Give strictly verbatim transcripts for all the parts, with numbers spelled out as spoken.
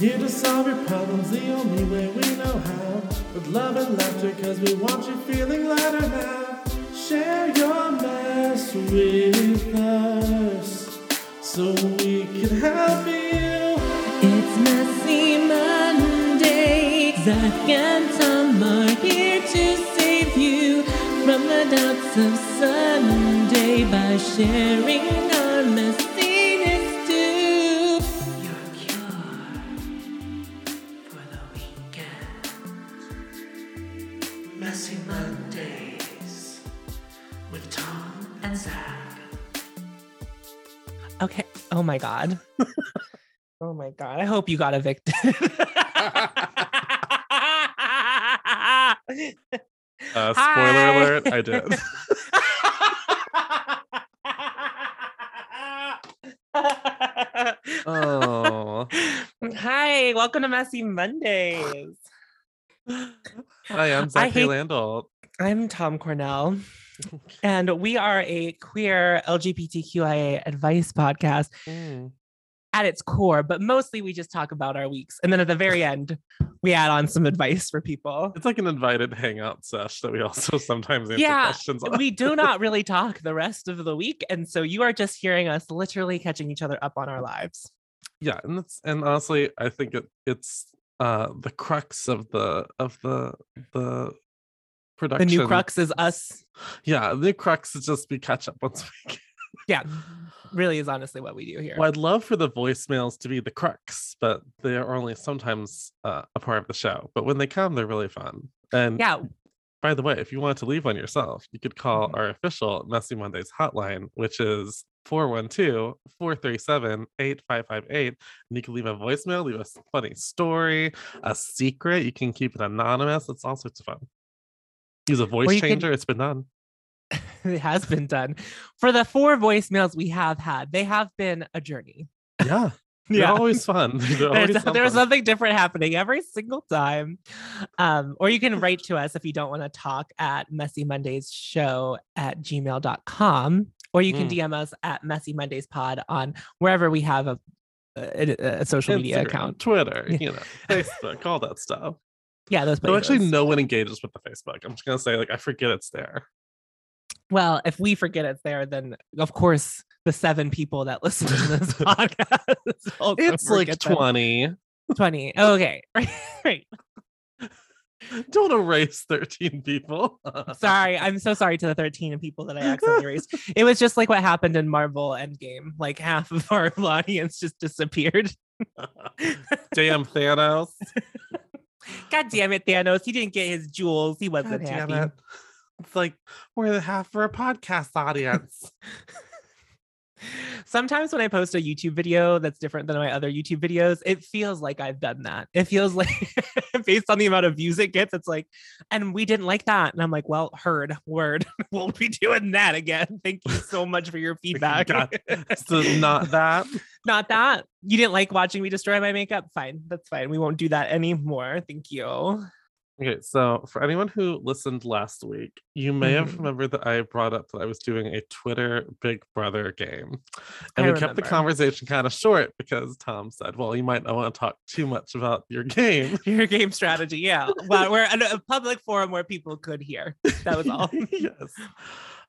Here to solve your problems the only way we know how. With love and laughter, cause we want you feeling lighter now. Share your mess with us so we can help you. It's Messy Monday. Zach and Tom are here to save you from the doubts of Sunday by sharing our mess. Okay. Oh my God. Oh my God. I hope you got evicted. uh, spoiler Hi. alert. I did. Oh. Hi. Welcome to Messy Mondays. Hi, I'm Zachy hate- Landolt. I'm Tom Cornell. And we are a queer L G B T Q I A advice podcast mm. at its core, but mostly we just talk about our weeks. And then at the very end, we add on some advice for people. It's like an invited hangout sesh that we also sometimes answer yeah, questions on. We do not really talk the rest of the week. And so you are just hearing us literally catching each other up on our lives. Yeah. And that's, and honestly, I think it, it's uh, the crux of the, of the, the, production. The new crux is us. Yeah, the crux is just we catch up once we can. Yeah, really is honestly what we do here. Well, I'd love for the voicemails to be the crux, but they're only sometimes uh, a part of the show. But when they come, they're really fun. And yeah. By the way, if you want to leave one yourself, you could call mm-hmm. our official Messy Mondays hotline, which is four one two, four three seven, eight five five eight. And you can leave a voicemail, leave a funny story, a secret. You can keep it anonymous. It's all sorts of fun. Use a voice changer. Can... It's been done. It has been done. For the four voicemails we have had, they have been a journey. Yeah. They're yeah. always fun. They're always there's, there's something different happening every single time. Um, or you can write to us if you don't want to talk at Messy Mondays Show at gmail dot com. Or you can mm. D M us at Messy Mondays Pod on wherever we have a, a, a social Instagram, media account. Twitter, you know, Facebook, all that stuff. Yeah, those places. So actually, no one engages with the Facebook. I'm just gonna say, like, I forget it's there. Well, if we forget it's there, then of course the seven people that listen to this podcast. It's like twenty. Them. twenty. Oh, okay. Right. Don't erase thirteen people. Sorry. I'm so sorry to the thirteen people that I accidentally erased. It was just like what happened in Marvel Endgame. Like half of our audience just disappeared. Damn Thanos. God damn it, Thanos. He didn't get his jewels. He wasn't happy. It. It's like we're the half for a podcast audience. Sometimes when I post a YouTube video that's different than my other YouTube videos, it feels like I've done that. It feels like based on the amount of views it gets, it's like, and we didn't like that. And I'm like, well, heard word. We'll be doing that again. Thank you so much for your feedback. So not that. Not that. You didn't like watching me destroy my makeup? Fine. That's fine. We won't do that anymore. Thank you. Okay, so for anyone who listened last week, you may mm-hmm. have remembered that I brought up that I was doing a Twitter Big Brother game. And I we remember. kept the conversation kind of short because Tom said, well, you might not want to talk too much about your game. Your game strategy, yeah. Well, we're in a public forum where people could hear. That was all. Yes.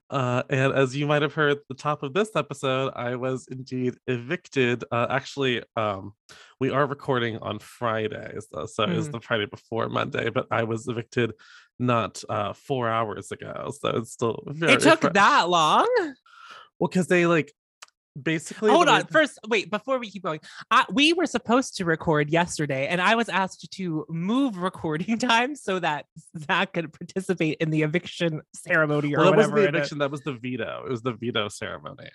Uh, and as you might have heard at the top of this episode, I was indeed evicted. Uh, actually, um, we are recording on Fridays, so, so mm. it was the Friday before Monday, but I was evicted not uh, four hours ago. So it's still very It took fresh. that long? Well, because they like basically... Hold on. We... First, wait, before we keep going, I, we were supposed to record yesterday, and I was asked to move recording time so that Zach could participate in the eviction ceremony or well, that whatever. That was the eviction. That was the veto. It was the veto ceremony.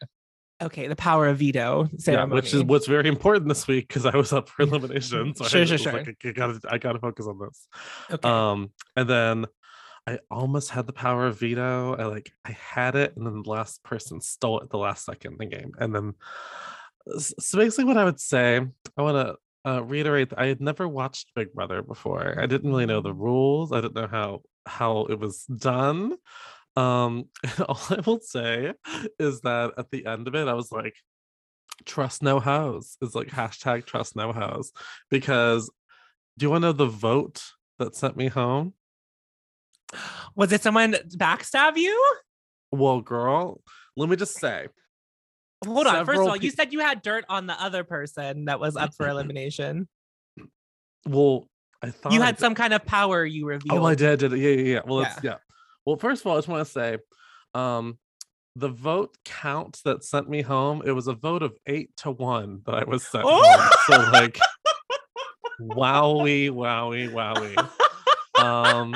Okay, the power of veto ceremony. Yeah, which is what's very important this week because I was up for elimination. So sure, I, sure, sure. Like, I gotta, I gotta focus on this. Okay. Um, and then I almost had the power of veto. I like, I had it, and then the last person stole it the last second in the game. And then, so basically, what I would say, I want to uh, reiterate that I had never watched Big Brother before. I didn't really know the rules. I didn't know how how it was done. Um, and all I will say is that at the end of it, I was like, Trust no house is like hashtag trust no house, because do you want to know the vote that sent me home? Was it someone backstab you? Well, girl, let me just say. Hold on. First of all, pe- you said you had dirt on the other person that was up for elimination. Well, I thought you had some kind of power you revealed. Oh, I did. did it. Yeah, yeah, yeah. Well, yeah. It's, yeah. Well, first of all, I just want to say, um, the vote count that sent me home, it was a vote of eight to one that I was sent oh! home. So like, wowie, wowie, wowie. Um,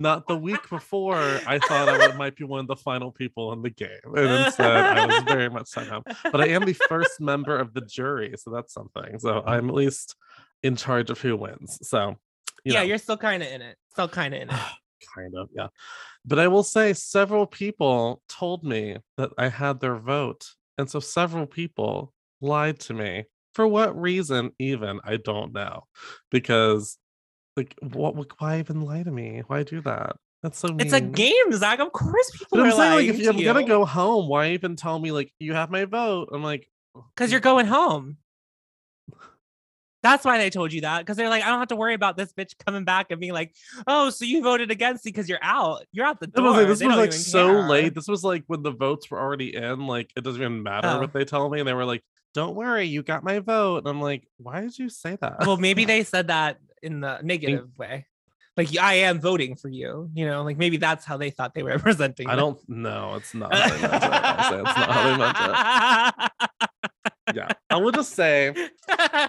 not the week before, I thought I would, might be one of the final people in the game. And instead, I was very much sent home. But I am the first member of the jury, so that's something. So I'm at least in charge of who wins. So, you yeah, know. You're still kind of in it. Still kind of in it. Kind of, yeah. But I will say several people told me that I had their vote. And so several people lied to me. For what reason, even, I don't know. Because, like, what? Why even lie to me? Why do that? That's so mean. It's a game, Zach. Of course people are lying to you. If you're going to go home, why even tell me, like, you have my vote? I'm like... Because you're going home. That's why they told you that. Because they're like, I don't have to worry about this bitch coming back and being like, oh, so you voted against me because you're out. You're out the door. Was like, this they was like so care. late. This was like when the votes were already in. Like, it doesn't even matter oh. what they tell me. And they were like, don't worry, you got my vote. And I'm like, why did you say that? Well, maybe they said that in the negative I, way. Like, I am voting for you. You know, like maybe that's how they thought they were representing. I don't know. It's not how they meant it. I'll say it's not how they meant it. Yeah, I will just say I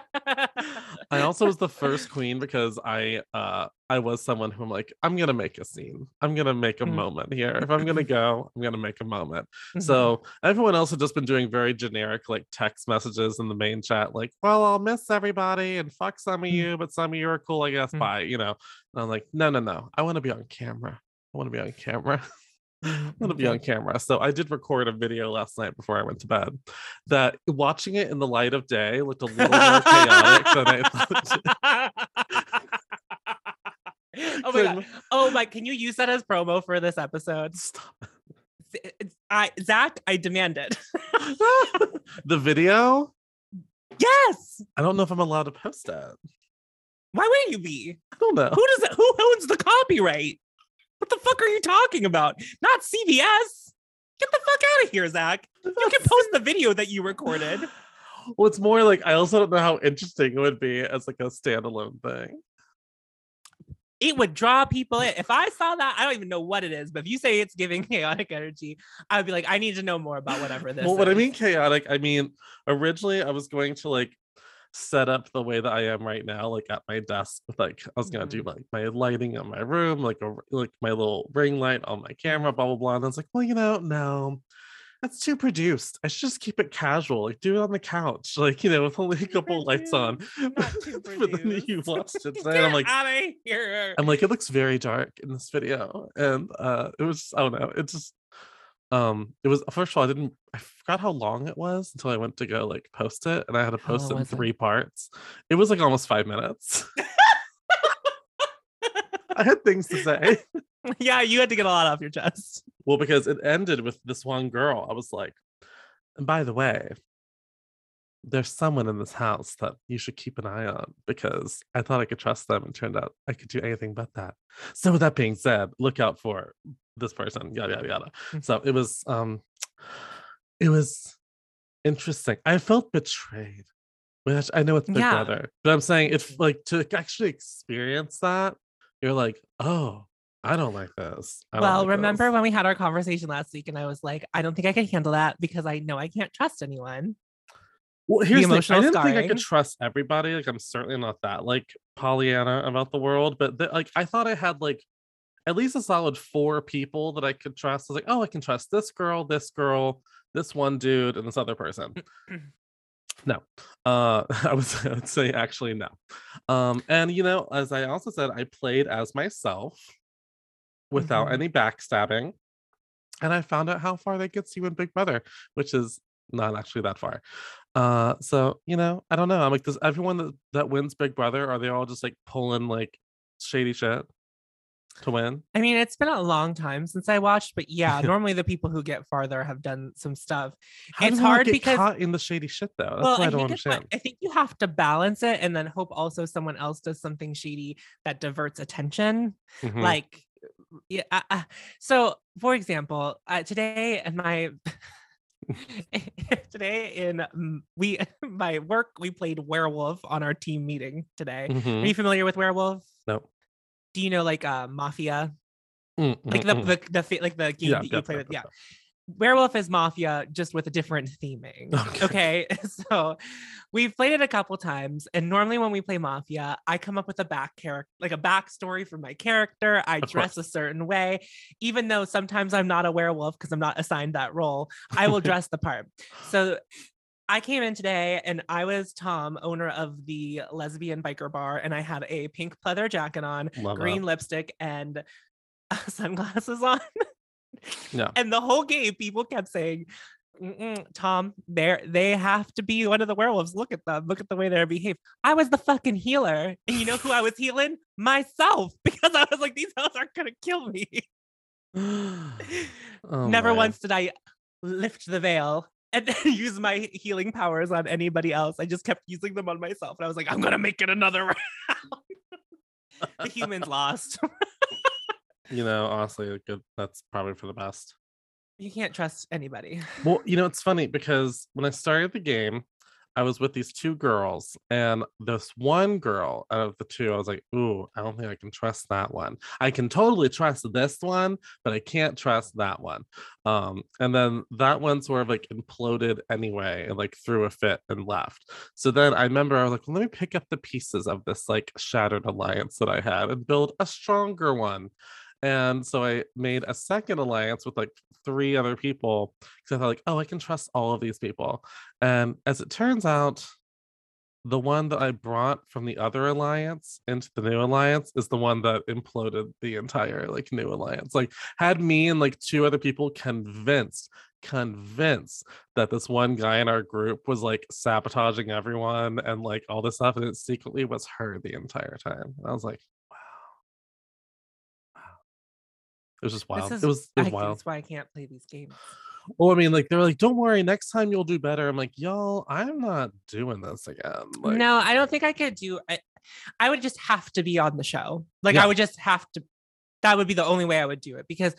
also was the first queen because I uh I was someone who I'm like, I'm gonna make a scene, I'm gonna make a mm-hmm. moment here. If I'm gonna go, I'm gonna make a moment. Mm-hmm. So everyone else had just been doing very generic like text messages in the main chat, like, well, I'll miss everybody and fuck some of you, but some of you are cool, I guess. Mm-hmm. Bye, you know. And I'm like, no, no, no, I want to be on camera. I want to be on camera. I'm gonna be on camera. So I did record a video last night before I went to bed that watching it in the light of day looked a little more chaotic than I thought. Oh my god. Oh my, can you use that as promo for this episode? Stop. I Zach, I demand it. The video? Yes. I don't know if I'm allowed to post that. Why wouldn't you be? I don't know. Who does it, who owns the copyright? What the fuck are you talking about? Not C B S. Get the fuck out of here, Zach. You can post the video that you recorded. Well, it's more like I also don't know how interesting it would be as like a standalone thing. It would draw people in. If I saw that, I don't even know what it is, but if you say it's giving chaotic energy, I would be like, I need to know more about whatever this well, is. Well, what I mean chaotic, I mean, originally I was going to like set up the way that I am right now, like at my desk with like, I was gonna mm-hmm. do like my lighting on my room, like a, like my little ring light on my camera, blah blah blah. And I was like, well, you know, no, that's too produced. I should just keep it casual, like do it on the couch, like, you know, with only a couple lights on. Not too but then you watched it today, and I'm like, out of here. I'm like, it looks very dark in this video, and uh, it was, I don't know, it just. Um, it was first of all, I didn't I forgot how long it was until I went to go like post it, and I had to post it in three it? parts. It was like almost five minutes. I had things to say. Yeah, you had to get a lot off your chest. Well, because it ended with this one girl. I was like, and by the way, there's someone in this house that you should keep an eye on because I thought I could trust them, and turned out I could do anything but that. So with that being said, look out for this person, yada yada yada. So it was um it was interesting. I felt betrayed, which I know it's Big yeah. Brother, but I'm saying it's like to actually experience that, you're like, oh, I don't like this. I well, like remember this. When we had our conversation last week and I was like, I don't think I can handle that because I know I can't trust anyone. Well, here's the thing. I didn't scarring. think I could trust everybody. Like, I'm certainly not that like Pollyanna about the world, but the, like I thought I had like at least a solid four people that I could trust. I was like, oh, I can trust this girl, this girl, this one dude, and this other person. No, uh, I, was, I would say actually no. Um, and, you know, as I also said, I played as myself without mm-hmm. any backstabbing. And I found out how far that gets you in Big Brother, which is not actually that far. Uh, so, you know, I don't know. I'm like, does everyone that, that wins Big Brother, are they all just like pulling like shady shit? to win? I mean, it's been a long time since I watched, but yeah, normally the people who get farther have done some stuff. How it's hard get because caught in the shady shit though. That's well, what I, I don't understand. Like, I think you have to balance it and then hope also someone else does something shady that diverts attention. Mm-hmm. Like, yeah. Uh, so, for example, uh, today and my. today in we my work we played werewolf on our team meeting today. Mm-hmm. Are you familiar with werewolf? No. Do you know like uh mafia? Mm, like mm, the, mm. the the like the game yeah, that you yeah, play yeah, with yeah. yeah. Werewolf is mafia just with a different theming. Okay. okay. So we've played it a couple times. And normally when we play mafia, I come up with a back character, like a backstory for my character. I of dress course. a certain way, even though sometimes I'm not a werewolf because I'm not assigned that role. I will dress the part. So I came in today and I was Tom, owner of the lesbian biker bar. And I had a pink pleather jacket on, Love green that. lipstick and sunglasses on. Yeah. And the whole game, people kept saying, Tom, they they have to be one of the werewolves. Look at them. Look at the way they're behaved. I was the fucking healer. And you know who I was healing? Myself. Because I was like, these hoes aren't going to kill me. oh Never my. once did I lift the veil and then use my healing powers on anybody else. I just kept using them on myself. And I was like, I'm going to make it another round. The humans lost. You know, honestly, good. That's probably for the best. You can't trust anybody. Well, you know, it's funny because when I started the game, I was with these two girls, and this one girl out of the two, I was like, ooh, I don't think I can trust that one. I can totally trust this one, but I can't trust that one. Um, and then that one sort of like imploded anyway and like threw a fit and left. So then I remember I was like, well, let me pick up the pieces of this like shattered alliance that I had and build a stronger one. And so I made a second alliance with like three other people because I thought like, oh, I can trust all of these people. And as it turns out, the one that I brought from the other alliance into the new alliance is the one that imploded the entire like new alliance. Like had me and like two other people convinced, convinced that this one guy in our group was like sabotaging everyone and like all this stuff. And it secretly was her the entire time. And I was like, it was just wild. Is, it was, it was I, wild. That's why I can't play these games. Well, I mean, like, they're like, don't worry, next time you'll do better. I'm like, y'all, I'm not doing this again. Like, no, I don't think I could do I, I would just have to be on the show. Like, yeah. I would just have to. That would be the only way I would do it because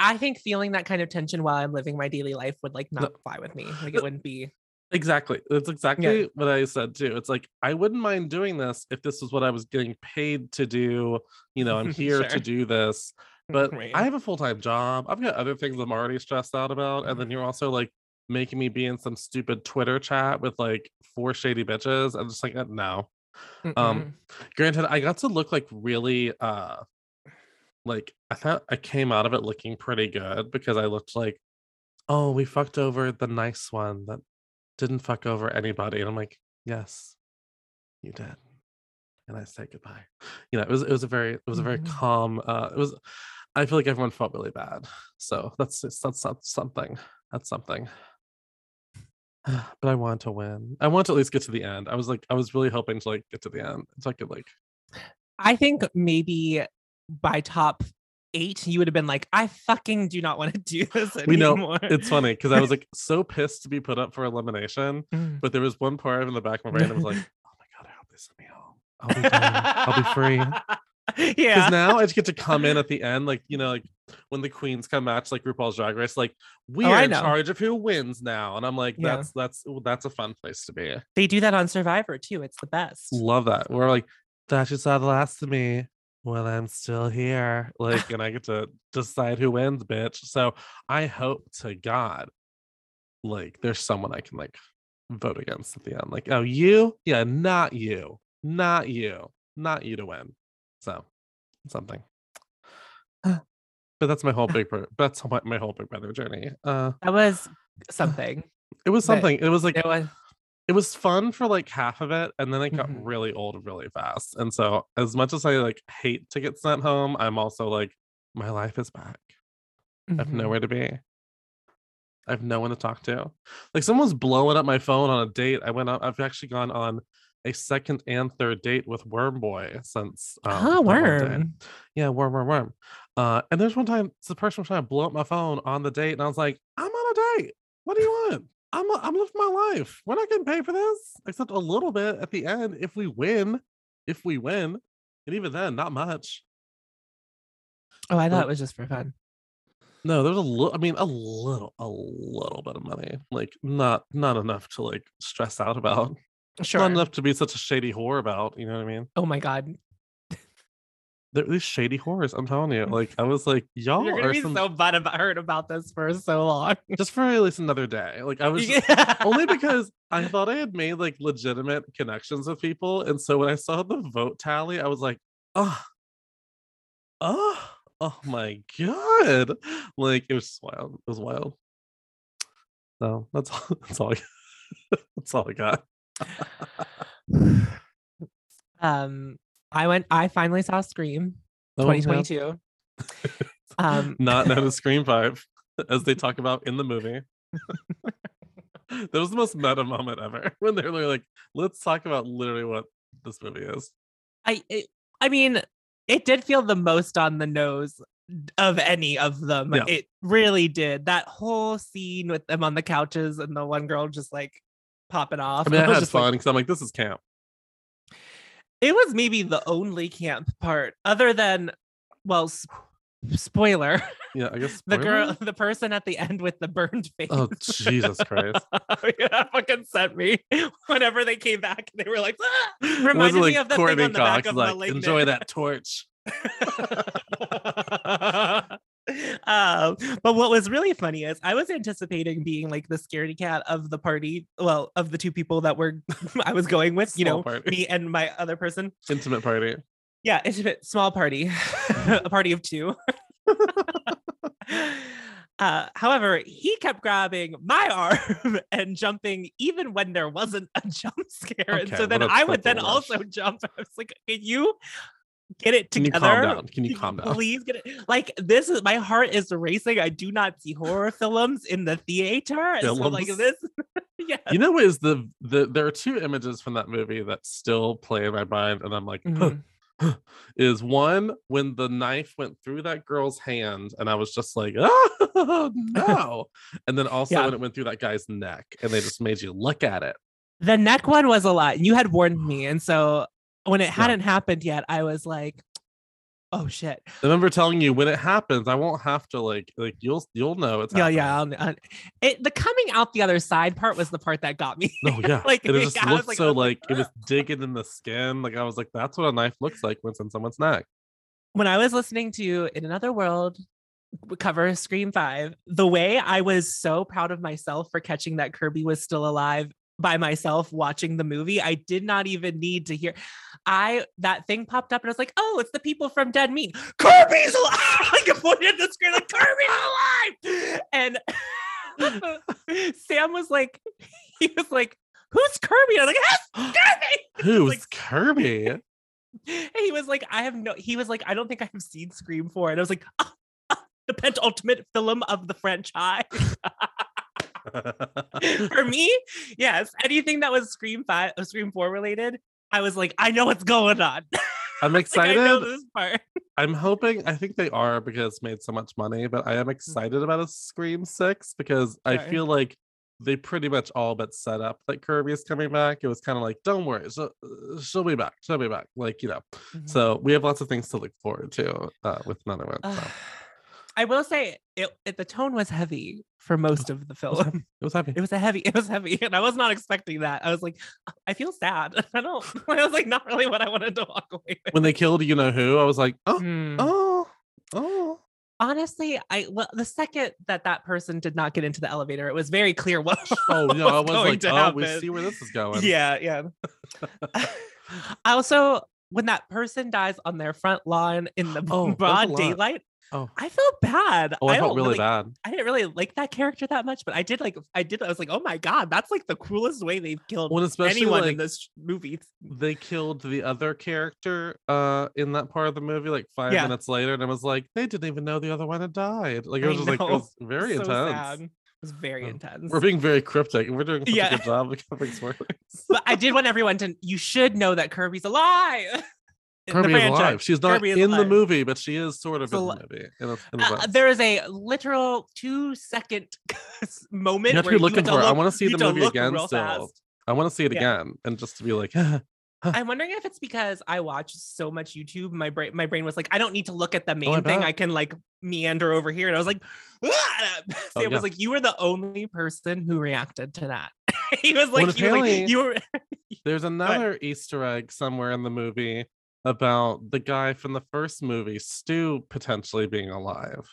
I think feeling that kind of tension while I'm living my daily life would, like, not no. fly with me. Like, it wouldn't be. Exactly. That's exactly yeah. what I said too. It's like, I wouldn't mind doing this if this was what I was getting paid to do. You know, I'm here sure. to do this. But right. I have a full-time job. I've got other things I'm already stressed out about. And then you're also like making me be in some stupid Twitter chat with like four shady bitches. I'm just like, no. Mm-mm. Um, granted, I got to look like really uh like I thought I came out of it looking pretty good because I looked like, oh, we fucked over the nice one that didn't fuck over anybody. And I'm like, yes, you did. And I said goodbye. You know, it was it was a very it was a very mm-hmm. calm uh it was I feel like everyone felt really bad. So that's that's, that's something. That's something. But I want to win. I want to at least get to the end. I was like, I was really hoping to like get to the end. So I could like. I think maybe by top eight, you would have been like, I fucking do not want to do this anymore. We know, it's funny because I was like so pissed to be put up for elimination. Mm. But there was one part in the back of my brain that was like, oh my god, I hope they send me home. I'll be done. I'll be free. Yeah. Because now I just get to come in at the end, like, you know, like when the queens come match, like RuPaul's Drag Race, like we oh, are in charge of who wins now, and I'm like, yeah. that's that's ooh, that's a fun place to be. They do that on Survivor too. It's the best. Love that. We're like, that just saw the last of me. Well, I'm still here, like, and I get to decide who wins, bitch. So I hope to God, like, there's someone I can like vote against at the end. Like, oh, you, yeah, not you. Not you, not you to win. So something. But that's my whole big. That's my whole Big Brother journey. Uh, that was something. It was something. It was like it was. It was fun for like half of it, and then it got mm-hmm. really old really fast. And so, as much as I like hate to get sent home, I'm also like, my life is back. Mm-hmm. I have nowhere to be. I have no one to talk to. Like someone's blowing up my phone on a date. I went up. I've actually gone on a second and third date with Worm Boy since um, oh Worm yeah Worm Worm Worm uh and there's one time the person was trying to blow up my phone on the date, and I was like, I'm on a date, what do you want? I'm I'm living my life. We're not getting paid for this except a little bit at the end if we win if we win and even then not much. Oh, I thought but, it was just for fun. No, there's a little, I mean, a little, a little bit of money, like not, not enough to like stress out about. Sure. Not enough to be such a shady whore about, you know what I mean? Oh my God. They're these shady whores, I'm telling you. Like, I was like, y'all You're are be some... so bad about heard about this for so long. Just for at least another day. Like I was just... yeah. Only because I thought I had made like legitimate connections with people. And so when I saw the vote tally, I was like, oh, oh. Oh my God. Like, it was just wild. It was wild. No, that's all that's all I, that's all I got. um I went I finally saw Scream oh, twenty twenty-two. Yeah. Um not known as Scream five, as they talk about in the movie. That was the most meta moment ever when they're like, let's talk about literally what this movie is. I it, I mean It did feel the most on the nose of any of them. Yeah. It really did. That whole scene with them on the couches and the one girl just like popping off. I mean, I had fun because like, I'm like, this is camp. It was maybe the only camp part, other than, well, sp- spoiler. Yeah, I guess spoiler? the girl, the person at the end with the burned face. Oh Jesus Christ! Yeah, that fucking sent me. Whenever they came back, they were like, ah! reminded it, like, me of the Courtney thing on the Cox, back of like, Malignant. Enjoy that torch. Um, but what was really funny is I was anticipating being like the scaredy cat of the party, well, of the two people that were I was going with, you Small know, party. Me and my other person. Intimate party. Yeah, intimate small party, a party of two. Uh, however, he kept grabbing my arm and jumping even when there wasn't a jump scare. Okay, and so then I would then rush. also jump. I was like, can you get it together? Can you calm down? Can you calm down? Please get it. Like, this is, my heart is racing. I do not see horror films in the theater. And so like this. Yeah. You know what is the, the, there are two images from that movie that still play in my mind. And I'm like, mm-hmm. huh. Is one when the knife went through that girl's hand and I was just like, oh no, and then also yeah. when it went through that guy's neck and they just made you look at it. The neck one was a lot. You had warned me, and so when it hadn't yeah. happened yet, I was like, oh shit. I remember telling you when it happens, I won't have to like like you'll you'll know it's yeah happening. yeah I'll, I'll, it, the coming out the other side part was the part that got me. Oh yeah. Like it just looked like, so like it was digging in the skin. Like I was like, that's what a knife looks like when it's in someone's neck. When I was listening to In Another World cover Scream five, the way I was so proud of myself for catching that Kirby was still alive by myself watching the movie. I did not even need to hear. I that thing popped up and I was like, oh, it's the people from Dead Meat. Kirby's alive! Like I pointed at the screen like, Kirby's alive! And Sam was like, he was like, who's Kirby? And I was like, who's Kirby? Who's like, Kirby? And he was like, I have no, he was like, I don't think I have seen Scream four. And I was like, oh, oh, the penultimate film of the franchise. For me, yes, anything that was Scream five or Scream four related, I was like, I know what's going on. I'm excited. Like, I know this part. I'm hoping, I think they are because it's made so much money, but I am excited about a Scream six because sure. I feel like they pretty much all but set up that Kirby is coming back. It was kind of like, don't worry, she'll, she'll be back, she'll be back, like, you know. Mm-hmm. So we have lots of things to look forward to uh, with another one. So. Uh, I will say it, it. The tone was heavy for most of the film. It was heavy. It was a heavy. It was heavy, and I was not expecting that. I was like, I feel sad. I don't. I was like, not really what I wanted to walk away with. When they killed, you know who? I was like, oh, mm. oh, oh. Honestly, I well, the second that that person did not get into the elevator, it was very clear what. Oh no! I was going like, to oh, happen. We see where this is going. Yeah, yeah. I also, when that person dies on their front lawn in the oh, broad daylight. Oh, I felt bad. Oh, I, I felt really, really bad. I didn't really like that character that much, but I did like. I did. I was like, oh my God, that's like the coolest way they've killed well, anyone like, in this movie. They killed the other character uh, in that part of the movie like five yeah. minutes later, and I was like, they didn't even know the other one had died. Like it was I just know. like it was very so intense. Sad. was very um, intense. We're being very cryptic. We're doing such yeah. a good job of covering spoilers. But I did want everyone to, you should know that Kirby's alive. Kirby is alive. She's not in alive. the movie, but she is sort of so, in the movie. In a, in the uh, there is a literal two second moment. You have to be looking for it. Look, I want to see the movie again still. Fast. I want to see it yeah. again and just to be like, ah, huh. I'm wondering if it's because I watch so much YouTube. My brain, my brain was like, I don't need to look at the main oh, thing. I can like meander over here. And I was like, ah! so oh, it yeah. was like, you were the only person who reacted to that. He was like, well, he was like, you were. There's another but, Easter egg somewhere in the movie about the guy from the first movie, Stu, potentially being alive.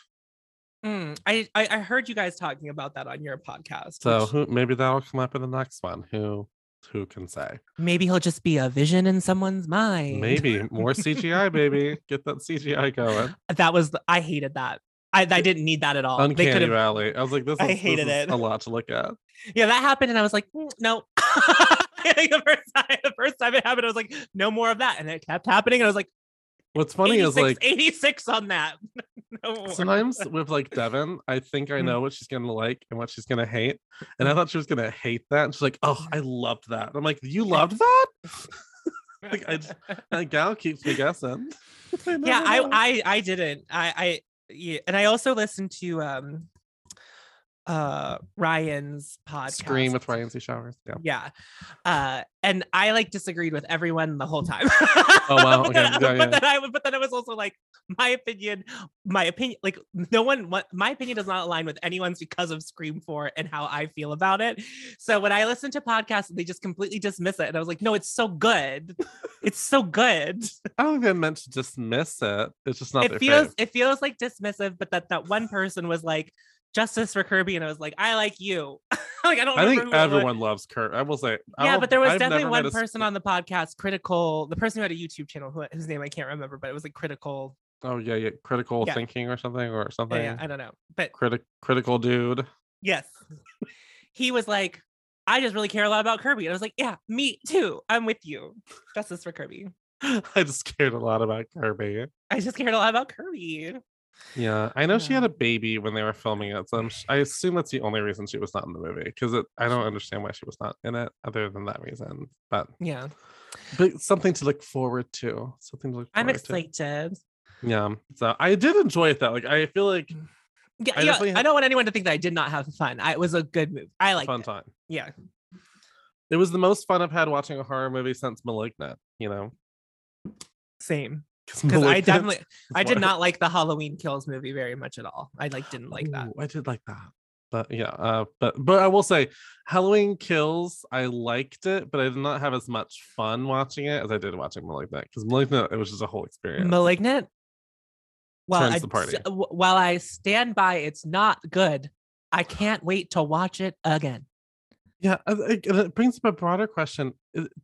Mm, I, I I heard you guys talking about that on your podcast. So which... who, maybe that'll come up in the next one. Who who can say? Maybe he'll just be a vision in someone's mind. Maybe more C G I, baby. Get that C G I going. That was I hated that. I, I didn't need that at all. Uncanny they Valley. I was like, this is, I hated this is it. a lot to look at. Yeah, that happened, and I was like, mm, no. the first time, the first time it happened, I was like, no more of that, and it kept happening. And I was like, what's funny is like eighty-six on that. No sometimes with like Devin, I think I know what she's gonna like and what she's gonna hate, and I thought she was gonna hate that, and she's like, oh, I loved that. And I'm like, you loved that? Like, I, that gal keeps me guessing. I yeah, I, I, I didn't. I, I, yeah. And I also listened to um. Uh, Ryan's podcast, Scream with Ryan C. Showers. Yeah, yeah. Uh, and I like disagreed with everyone the whole time. Oh wow! Okay. Yeah, but, yeah. Then I, but then I was also like, my opinion, my opinion, like no one, my opinion does not align with anyone's because of Scream four and how I feel about it. So when I listen to podcasts, they just completely dismiss it, and I was like, no, it's so good, it's so good. I don't even meant to dismiss it. It's just not. It feels, fave. it feels like dismissive, but that that one person was like, justice for Kirby, and I was like, I like you. Like I don't. I think everyone loves Kirby. I will say. Yeah, but there was definitely one person on the podcast, critical. The person who had a YouTube channel, who, whose name I can't remember, but it was like critical. Oh yeah, yeah, critical yeah. thinking or something or something. Yeah, yeah, I don't know, but critical, critical dude. Yes, he was like, I just really care a lot about Kirby, and I was like, yeah, me too. I'm with you. Justice for Kirby. I just cared a lot about Kirby. I just cared a lot about Kirby. Yeah, I know yeah. she had a baby when they were filming it, so I'm, I assume that's the only reason she was not in the movie. Because I don't understand why she was not in it, other than that reason. But yeah, but something to look forward to. Something to look. Forward I'm excited. To. Yeah, so I did enjoy it though. Like I feel like. Yeah, I, yeah, had... I don't want anyone to think that I did not have fun. I, it was a good movie. I liked fun it. Time. Yeah, it was the most fun I've had watching a horror movie since *Malignant*. You know. Same. Because I definitely, I did not like the Halloween Kills movie very much at all. I like didn't like that. Ooh, I did like that, but yeah, uh, but but I will say, Halloween Kills, I liked it, but I did not have as much fun watching it as I did watching *Malignant*. Because *Malignant*, it was just a whole experience. *Malignant*. Well, I, the party. While I stand by, it's not good. I can't wait to watch it again. Yeah, it brings up a broader question.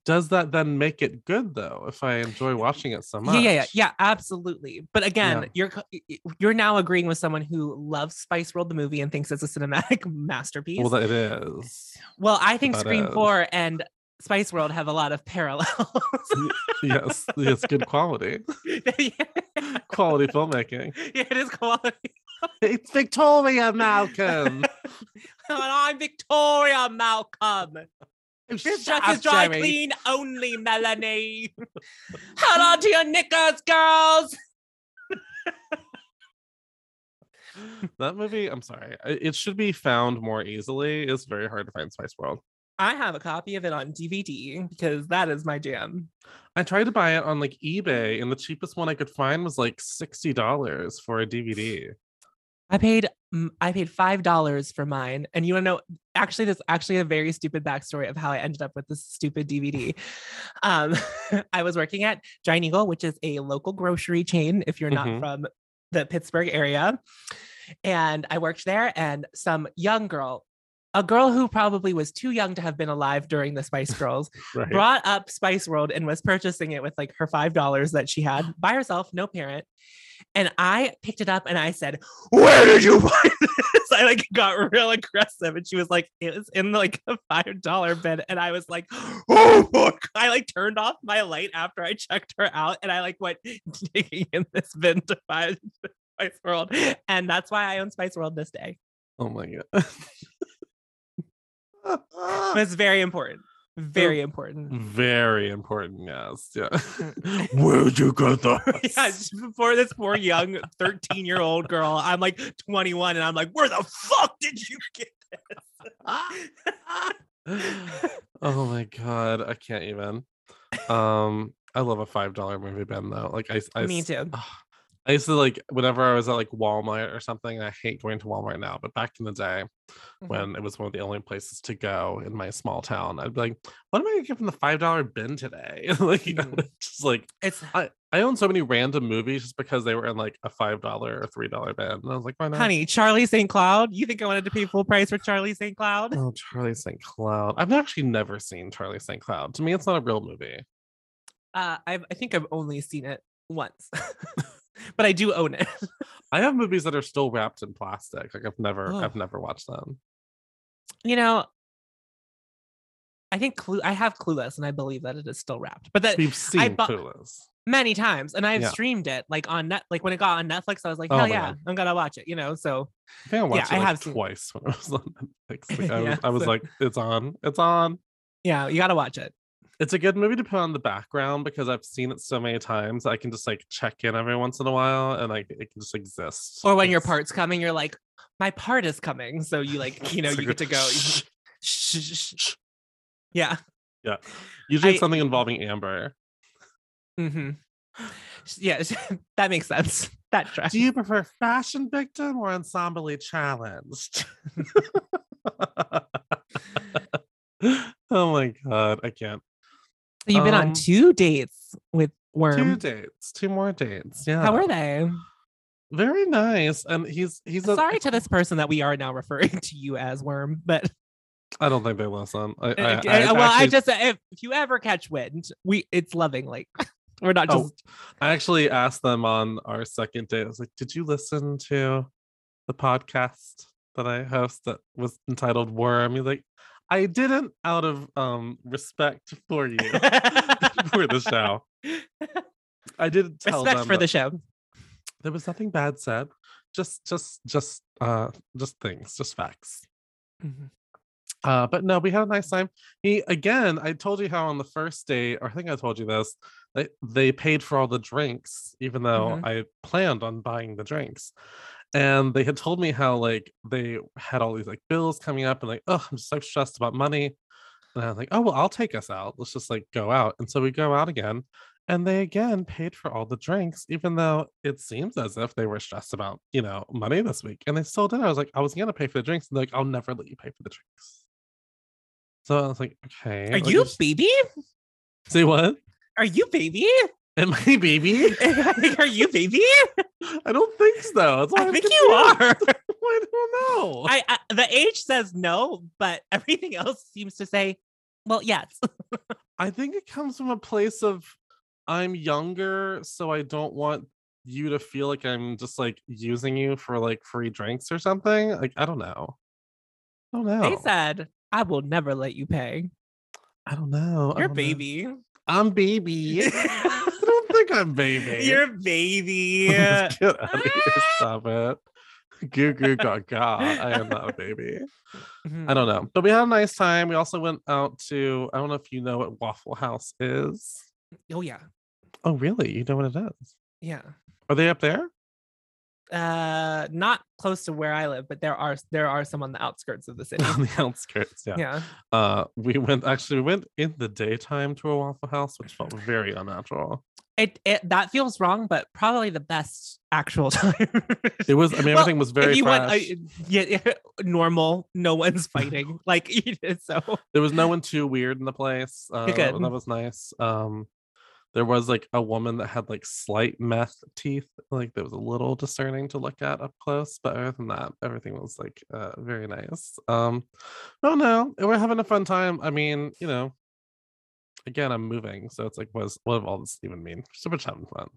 Does that then make it good though? If I enjoy watching it so much, yeah, yeah, yeah, yeah absolutely. But again, yeah. you're you're now agreeing with someone who loves Spice World the movie and thinks it's a cinematic masterpiece. Well, it is. Well, I think that Scream is. four and Spice World have a lot of parallels. yes, yes, good quality, yeah. quality filmmaking. Yeah, it is quality. It's Victoria Malcolm. And I'm Victoria Malcolm. This truck is dry Jerry. Clean only, Melanie. Hold on to your knickers, girls. That movie, I'm sorry. It should be found more easily. It's very hard to find Spice World. I have a copy of it on D V D because that is my jam. I tried to buy it on like eBay, and the cheapest one I could find was like sixty dollars for a D V D. I paid I paid five dollars for mine. And you want to know, actually, there's actually a very stupid backstory of how I ended up with this stupid D V D. Um, I was working at Giant Eagle, which is a local grocery chain if you're not mm-hmm. from the Pittsburgh area. And I worked there, and some young girl, a girl who probably was too young to have been alive during the Spice Girls, right. brought up Spice World and was purchasing it with like her five dollars that she had by herself, no parent. And I picked it up and I said, where did you buy this? I like got real aggressive. And she was like, it was in like a five dollar bin. And I was like, oh, look. I like turned off my light after I checked her out. And I like went digging in this bin to find Spice World. And that's why I own Spice World this day. Oh my God. That's very important. Very important. Very important. Yes. Yeah. Where'd you get that? Yeah. Before this poor young thirteen-year-old girl, I'm like twenty-one, and I'm like, where the fuck did you get this? Oh my god, I can't even. Um, I love a five dollar movie bin though. Like I, I me too. Uh, I used to like whenever I was at like Walmart or something, and I hate going to Walmart now, but back in the day mm-hmm. when it was one of the only places to go in my small town, I'd be like, what am I gonna get from the five dollar bin today? Like, you know, just like it's I, I own so many random movies just because they were in like a five dollar or three dollar bin. And I was like, why not? Honey, Charlie Saint Cloud. You think I wanted to pay full price for Charlie Saint Cloud? Oh, Charlie Saint Cloud. I've actually never seen Charlie Saint Cloud. To me, it's not a real movie. Uh, I've, I think I've only seen it once. But I do own it. I have movies that are still wrapped in plastic. Like I've never, oh. I've never watched them. You know, I think Clue. I have Clueless, and I believe that it is still wrapped. But that we've seen I bu- Clueless many times, and I've yeah. streamed it like on net. Like when it got on Netflix, I was like, hell oh yeah, God. I'm gonna watch it. You know, so I think I watched yeah, it like I have twice seen- when I was on Netflix. Like I was, yeah, I was so- like, it's on, it's on. Yeah, you gotta watch it. It's a good movie to put on the background because I've seen it so many times. I can just like check in every once in a while and like it can just exist. Or when it's... your part's coming, you're like, my part is coming. So you like, you know, you get to go. Yeah. Yeah. Usually I... it's something involving Amber. Mm-hmm. Yeah, that makes sense. That tracks. Do you prefer fashion victim or ensemble challenged? Oh my God, I can't. You've been um, on two dates with Worm. Two dates, two more dates. Yeah. How were they? Very nice. And he's he's a, sorry to this person that we are now referring to you as Worm, but I don't think they listen. I, I, I, I, well, actually... I just if, if you ever catch wind, we it's loving. Like we're not just. Oh, I actually asked them on our second date. I was like, "Did you listen to the podcast that I host that was entitled Worm?" He's like, I didn't, out of um respect for you for the show. I did tell respect them for the show. There was nothing bad said, just just just uh just things, just facts. Mm-hmm. Uh, but no, we had a nice time. He again, I told you how on the first date, or I think I told you this, they they paid for all the drinks, even though mm-hmm. I planned on buying the drinks. And they had told me how like they had all these like bills coming up and like, oh, I'm so stressed about money. And I was like, oh, well, I'll take us out. Let's just like go out. And so we go out again. And they again paid for all the drinks, even though it seems as if they were stressed about, you know, money this week. And they still did. I was like, I was going to pay for the drinks. And they're like, I'll never let you pay for the drinks. So I was like, okay. Are like, you just... baby? Say what? Are you baby? Am I baby? Are you baby? I don't think so. I I'm think you are. I don't know. I, I the age says no, but everything else seems to say, well, yes. I think it comes from a place of I'm younger, so I don't want you to feel like I'm just like using you for like free drinks or something. Like I don't know. I don't know. They said, I will never let you pay. I don't know. You're don't baby. Know. I'm baby. I'm baby. You're baby. Get out of here. Stop it. Goo goo gaga. I am not a baby. Mm-hmm. I don't know. But we had a nice time. We also went out to, I don't know if you know what Waffle House is. Oh yeah. Oh really? You know what it is? Yeah. Are they up there? Uh not close to where I live, but there are there are some on the outskirts of the city. On the outskirts, yeah. Yeah. Uh we went actually we went in the daytime to a Waffle House, which felt very unnatural. It, it that feels wrong, but probably the best actual time. It was. I mean, well, everything was very. If you fresh. Went, I, yeah, normal. No one's fighting. Like so, there was no one too weird in the place. Uh, that was nice. Um, there was like a woman that had like slight meth teeth. Like that was a little discerning to look at up close, but other than that, everything was like uh, very nice. Um, no, no, we're having a fun time. I mean, you know. Again, I'm moving, so it's like, what, is, what does all this even mean? So much having fun.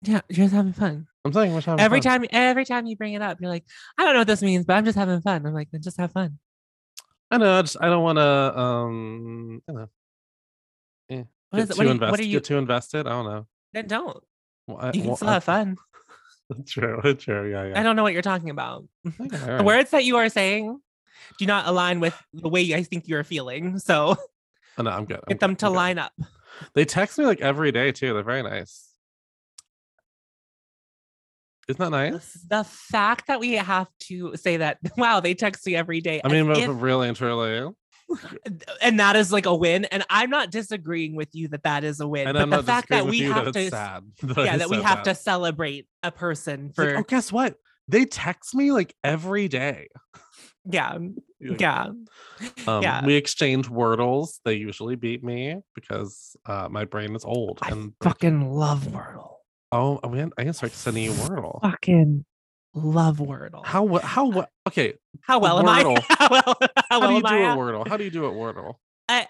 Yeah, you're just having fun. I'm saying we're having every fun. time. Every time you bring it up, you're like, I don't know what this means, but I'm just having fun. I'm like, then just have fun. I know. I, just, I don't want to. Um, you know, eh, what is it? What, invest- what are you get too invested? I don't know. Then don't. Well, I, you can well, still I, have fun. True. True. Yeah. Yeah. I don't know what you're talking about. Okay, right. The words that you are saying do not align with the way I think you're feeling. So oh, no, I'm good. I'm get them good. to I'm line good. up. They text me like every day too. They're very nice. Isn't that nice? The fact that we have to say that, wow, they text me every day. I mean, if, really and truly. And that is like a win. And I'm not disagreeing with you that that is a win. And but I'm the not fact that we have to, sad, that yeah, that so we have bad. to celebrate a person for. Like, oh, guess what? They text me like every day. Yeah. Like, yeah. Um, yeah. We exchange Wordles. They usually beat me because uh, my brain is old. I and fucking love Wordle. Oh, I mean, I can start sending you Wordle. Fucking love Wordle. How how what? Okay. How well am I? How well? How well am I? How do you do a Wordle? How do you do it Wordle? I,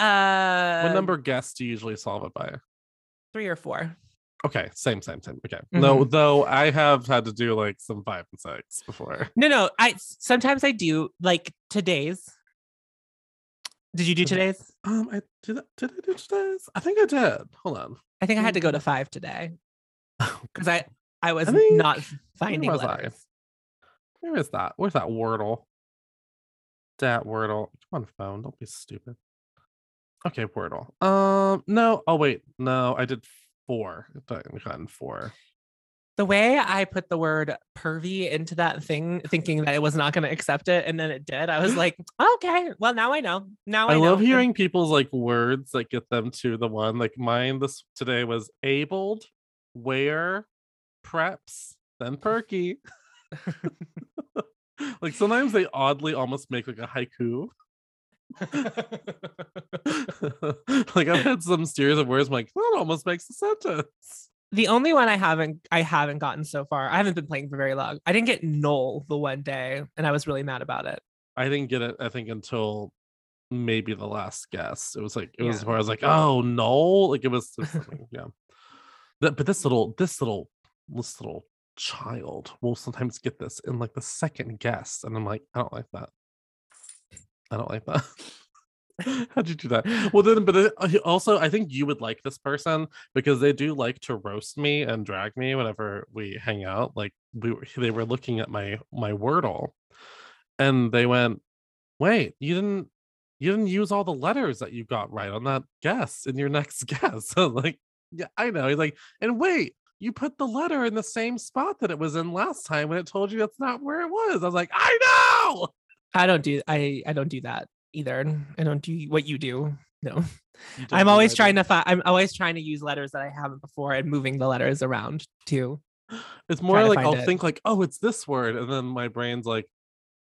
uh, what number guess do you usually solve it by? Three or four. Okay, same, same, same. Okay, mm-hmm. no, though I have had to do like some five and six before. No, no, I sometimes I do like today's. Did you do today's? Um, I did. Did I do today's? I think I did. Hold on. I think I had to go to five today. Because I, I was I think, not finding was letters. I? Where is that? Where's that Wordle? That Wordle. Come on, phone. Don't be stupid. Okay, Wordle. Um, no. Oh, wait. No, I did four. I've gotten four. The way I put the word pervy into that thing, thinking that it was not going to accept it, and then it did, I was like, oh, okay, well, now I know. Now I, I know. I love hearing people's like words that get them to the one. Like mine this today was abled. Wear preps then perky. Like sometimes they oddly almost make like a haiku. Like I've had some series of words I'm like that almost makes a sentence. The only one I haven't I haven't gotten so far, I haven't been playing for very long. I didn't get null the one day and I was really mad about it. I didn't get it I think until maybe the last guess. It was like it yeah. was where I was like oh null like it was something yeah. But this little, this little, this little child will sometimes get this in like the second guess, and I'm like, I don't like that. I don't like that. How'd you do that? Well, then, but it, also, I think you would like this person because they do like to roast me and drag me whenever we hang out. Like we, were, they were looking at my my Wordle, and they went, "Wait, you didn't, you didn't use all the letters that you got right on that guess in your next guess." So like. Yeah, I know. He's like, and wait, you put the letter in the same spot that it was in last time when it told you that's not where it was. I was like, I know. I don't do I I don't do that either. I don't do what you do. No. You I'm always trying to find I'm always trying to use letters that I haven't before and moving the letters around too. It's more like I'll it. think like, oh, it's this word. And then my brain's like,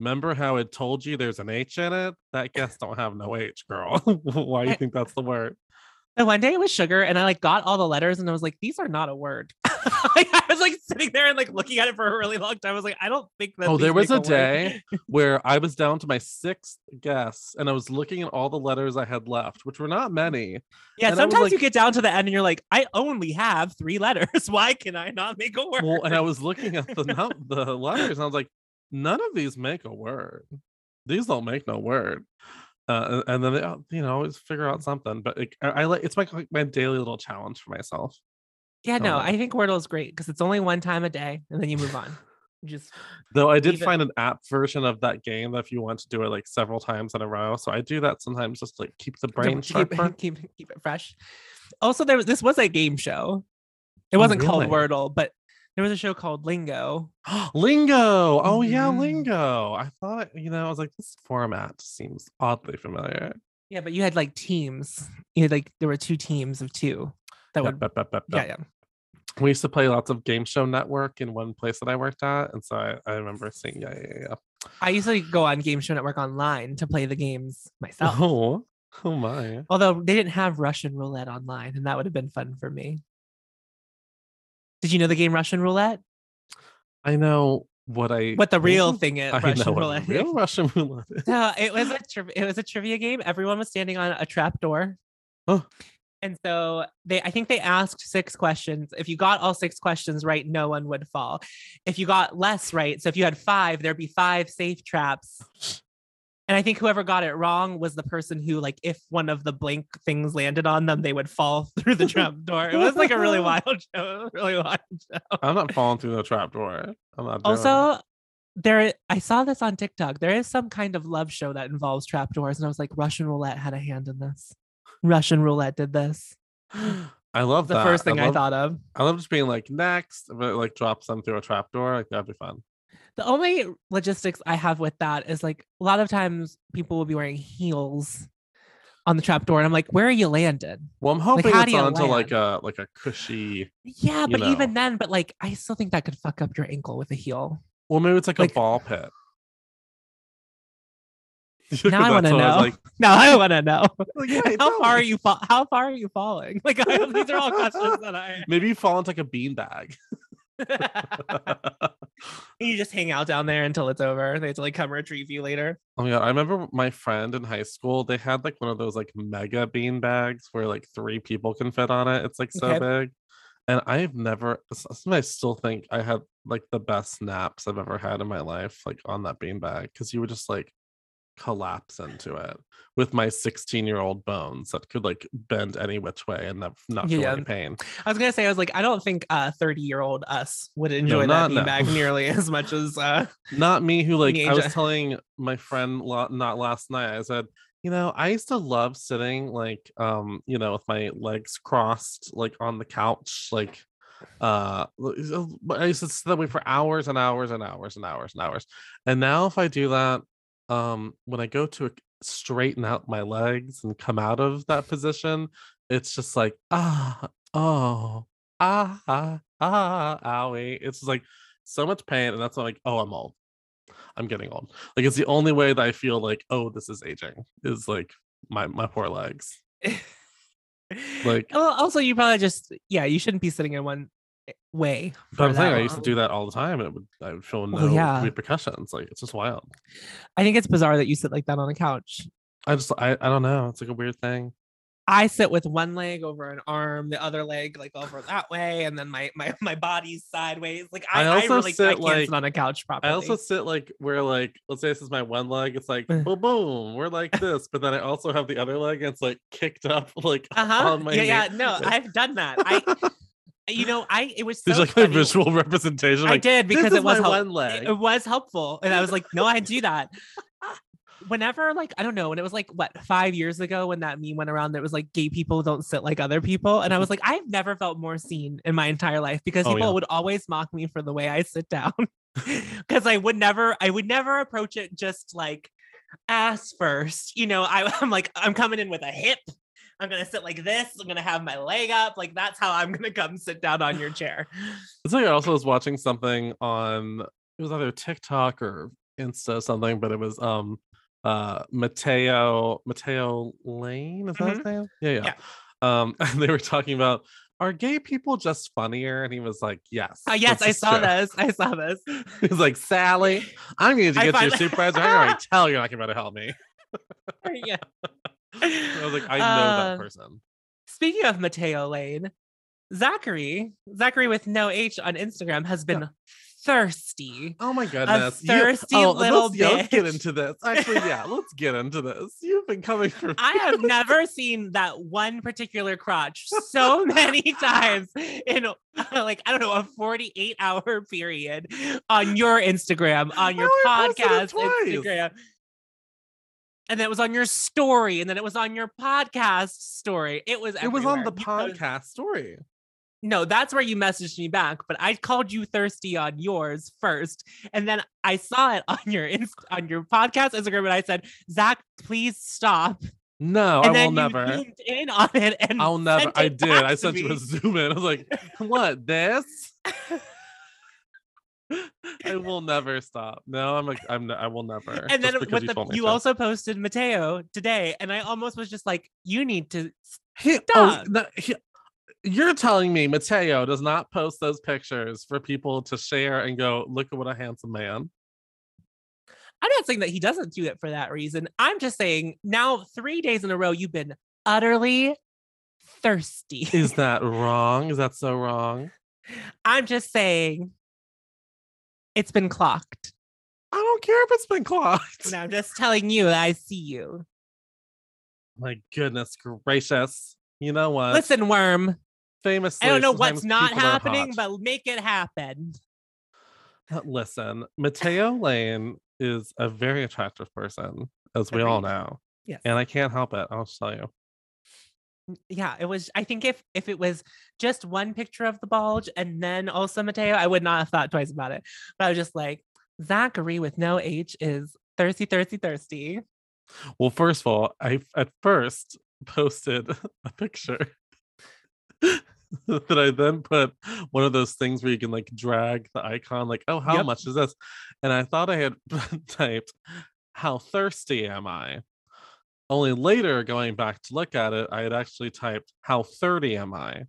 remember how it told you there's an H in it? That guess don't have no H, girl. Why do you think that's the word? And one day it was sugar and I like got all the letters and I was like, these are not a word. Like, I was like sitting there and like looking at it for a really long time. I was like, I don't think that. Oh, there was a, a day where I was down to my sixth guess and I was looking at all the letters I had left, which were not many. Yeah. And sometimes like, you get down to the end and you're like, I only have three letters. Why can I not make a word? Well, and I was looking at the, the letters and I was like, none of these make a word. These don't make no word. Uh, and then they, you know, always figure out something. But it, I like it's my like my daily little challenge for myself. Yeah, so, no, I think Wordle is great because it's only one time a day, and then you move on. You just though I did find it. an app version of that game that if you want to do it like several times in a row, so I do that sometimes just to, like keep the brain keep, keep keep keep it fresh. Also, there was this was a game show. It wasn't oh, really? called Wordle, but there was a show called Lingo. Lingo. Oh yeah, Lingo. I thought, you know, I was like, this format seems oddly familiar. Yeah, but you had like teams. You had like there were two teams of two that yep, would. Yep, yep, yep, yeah, yep. yeah. We used to play lots of Game Show Network in one place that I worked at, and so I, I remember seeing yeah, yeah, yeah. I used to go on Game Show Network online to play the games myself. Oh, oh my! Although they didn't have Russian Roulette online, and that would have been fun for me. Did you know the game Russian Roulette? I know what I what the real thing is. I Russian know what roulette. Real Russian Roulette. Is. No, it was a tri- it was a trivia game. Everyone was standing on a trap door, oh. and so they I think they asked six questions. If you got all six questions right, no one would fall. If you got less right, so if you had five, there'd be five safe traps. And I think whoever got it wrong was the person who, like, if one of the blank things landed on them, they would fall through the trap door. It was like a really wild show. Really wild show. I'm not falling through the trap door. I'm not. Also, there, I saw this on TikTok. There is some kind of love show that involves trapdoors. And I was like, Russian Roulette had a hand in this. Russian Roulette did this. I love the that. first thing I, love, I thought of. I love just being like, next, but like drops them through a trapdoor. Like, that'd be fun. The only logistics I have with that is like a lot of times people will be wearing heels on the trapdoor, and I'm like, where are you landed? Well, I'm hoping like, it's onto land? like a like a cushy. Yeah, but know. even then, but like I still think that could fuck up your ankle with a heel. Well, maybe it's like, like a ball pit. Now I want to know. I like, now I want to know. Like, yeah, how know. far are you? Fa- how far are you falling? Like I, these are all questions that I. Maybe you fall into like a beanbag. You just hang out down there until it's over. They have to like come retrieve you later. Oh my god! I remember my friend in high school. They had like one of those like mega bean bags where like three people can fit on it. It's like so okay. big. And I've never. I still think I had like the best naps I've ever had in my life, like on that bean bag, because you would just like collapse into it with my sixteen year old bones that could like bend any which way and not, not feel yeah. any pain. I was gonna say, I was like, I don't think uh thirty year old us would enjoy no, that no. bag nearly as much as uh not me, who like I was telling my friend lo- not last night, I said, you know, I used to love sitting like um you know, with my legs crossed like on the couch, like uh I used to sit that way for hours and hours and hours and hours and hours, and now if I do that um when I go to straighten out my legs and come out of that position, it's just like ah oh ah ah, ah owie. It's like so much pain, and that's why I'm like, oh, I'm old, I'm getting old. Like it's the only way that I feel like, oh, this is aging, is like my my poor legs. Like also you probably just yeah you shouldn't be sitting in one way. But I'm saying long. I used to do that all the time, and it would I would feel no well, yeah. repercussions. Like it's just wild. I think it's bizarre that you sit like that on a couch. I just I, I don't know. It's like a weird thing. I sit with one leg over an arm, the other leg like over that way, and then my my my body's sideways. Like I, I also I really sit I can't like sit on a couch properly. I also sit like where like let's say this is my one leg. It's like boom boom, we're like this, but then I also have the other leg and it's like kicked up like uh-huh. on my yeah knee. yeah no I've done that. I You know, I it was so it's like funny. A visual representation. Like, I did because it was helpful. It, it was helpful, and I was like, no, I do that. Whenever, like, I don't know, when it was like what five years ago when that meme went around that was like gay people don't sit like other people, and I was like, I've never felt more seen in my entire life because oh, people yeah. would always mock me for the way I sit down because I would never, I would never approach it just like ass first. You know, I, I'm like, I'm coming in with a hip. I'm going to sit like this. I'm going to have my leg up. Like, that's how I'm going to come sit down on your chair. It's like I also was watching something on, it was either TikTok or Insta or something, but it was um uh Mateo, Mateo Lane, is that mm-hmm. his name? Yeah, yeah. yeah. Um, and they were talking about, are gay people just funnier? And he was like, yes. Uh, yes, I saw true. this. I saw this. He was like, Sally, I'm going to get to your supervisor. I'm going to tell you you're not going to help me. Yeah. I was like, I know uh, that person. Speaking of Mateo Lane, Zachary, Zachary with no H on Instagram has been yeah. thirsty. Oh my goodness. A thirsty you, oh, little let's, bitch. Yeah, let's get into this. Actually, yeah, let's get into this. You've been coming for I have never seen that one particular crotch so many times in like, I don't know, a forty-eight hour period on your Instagram, on your oh, podcast Instagram. And then it was on your story, and then it was on your podcast story. It was everywhere. It was on the podcast story. No, that's where you messaged me back, but I called you thirsty on yours first, and then I saw it on your inst- on your podcast Instagram, and I said, Zach, please stop. No, and I will never. Zoomed in on it, and I'll never. I did. I sent you a zoom in. I was like, what this? I will never stop. No, I'm like, I'm. I will never. And then with you, the, you also posted Mateo today, and I almost was just like, you need to stop. Oh, no, he, you're telling me Mateo does not post those pictures for people to share and go, look at what a handsome man. I'm not saying that he doesn't do it for that reason. I'm just saying now three days in a row you've been utterly thirsty. Is that wrong? Is that so wrong? I'm just saying. It's been clocked. I don't care if it's been clocked. No, I'm just telling you, I see you. My goodness gracious. You know what? Listen, Worm. Famously, I don't know what's not happening, but make it happen. Listen, Mateo Lane is a very attractive person, as we Agreed. all know. Yes. And I can't help it. I'll just tell you. Yeah, it was. I think if if it was just one picture of the bulge and then also Mateo, I would not have thought twice about it. But I was just like, Zachary with no H is thirsty, thirsty, thirsty. Well, first of all, I at first posted a picture that I then put one of those things where you can like drag the icon, like, oh, how yep. much is this? And I thought I had typed, how thirsty am I? Only later, going back to look at it, I had actually typed, how thirty am I?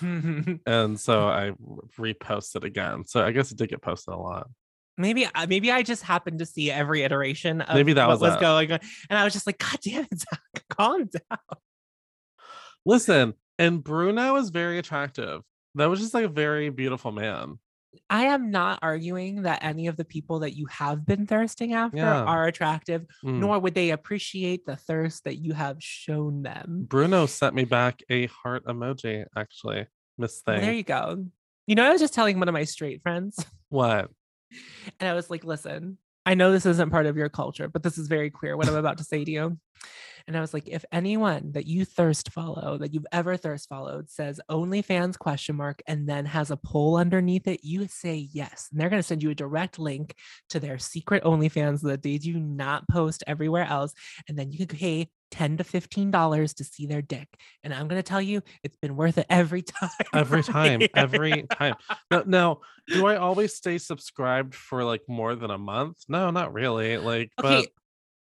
And so I reposted again. So I guess it did get posted a lot. Maybe, maybe I just happened to see every iteration of maybe that what was, was going on. And I was just like, God damn it, Zach, calm down. Listen, and Bruno is very attractive. That was just like a very beautiful man. I am not arguing that any of the people that you have been thirsting after yeah. are attractive, mm. nor would they appreciate the thirst that you have shown them. Bruno sent me back a heart emoji, actually, Miss Thing. There you go. You know, I was just telling one of my straight friends. What? And I was like, listen, I know this isn't part of your culture, but this is very queer, what I'm about to say to you. And I was like, if anyone that you thirst follow, that you've ever thirst followed, says OnlyFans question mark and then has a poll underneath it, you say yes. And they're going to send you a direct link to their secret OnlyFans that they do not post everywhere else. And then you can pay ten to fifteen dollars to see their dick. And I'm going to tell you, it's been worth it every time. Every time. Every time. Now, now, do I always stay subscribed for like more than a month? No, not really. Like, okay. but.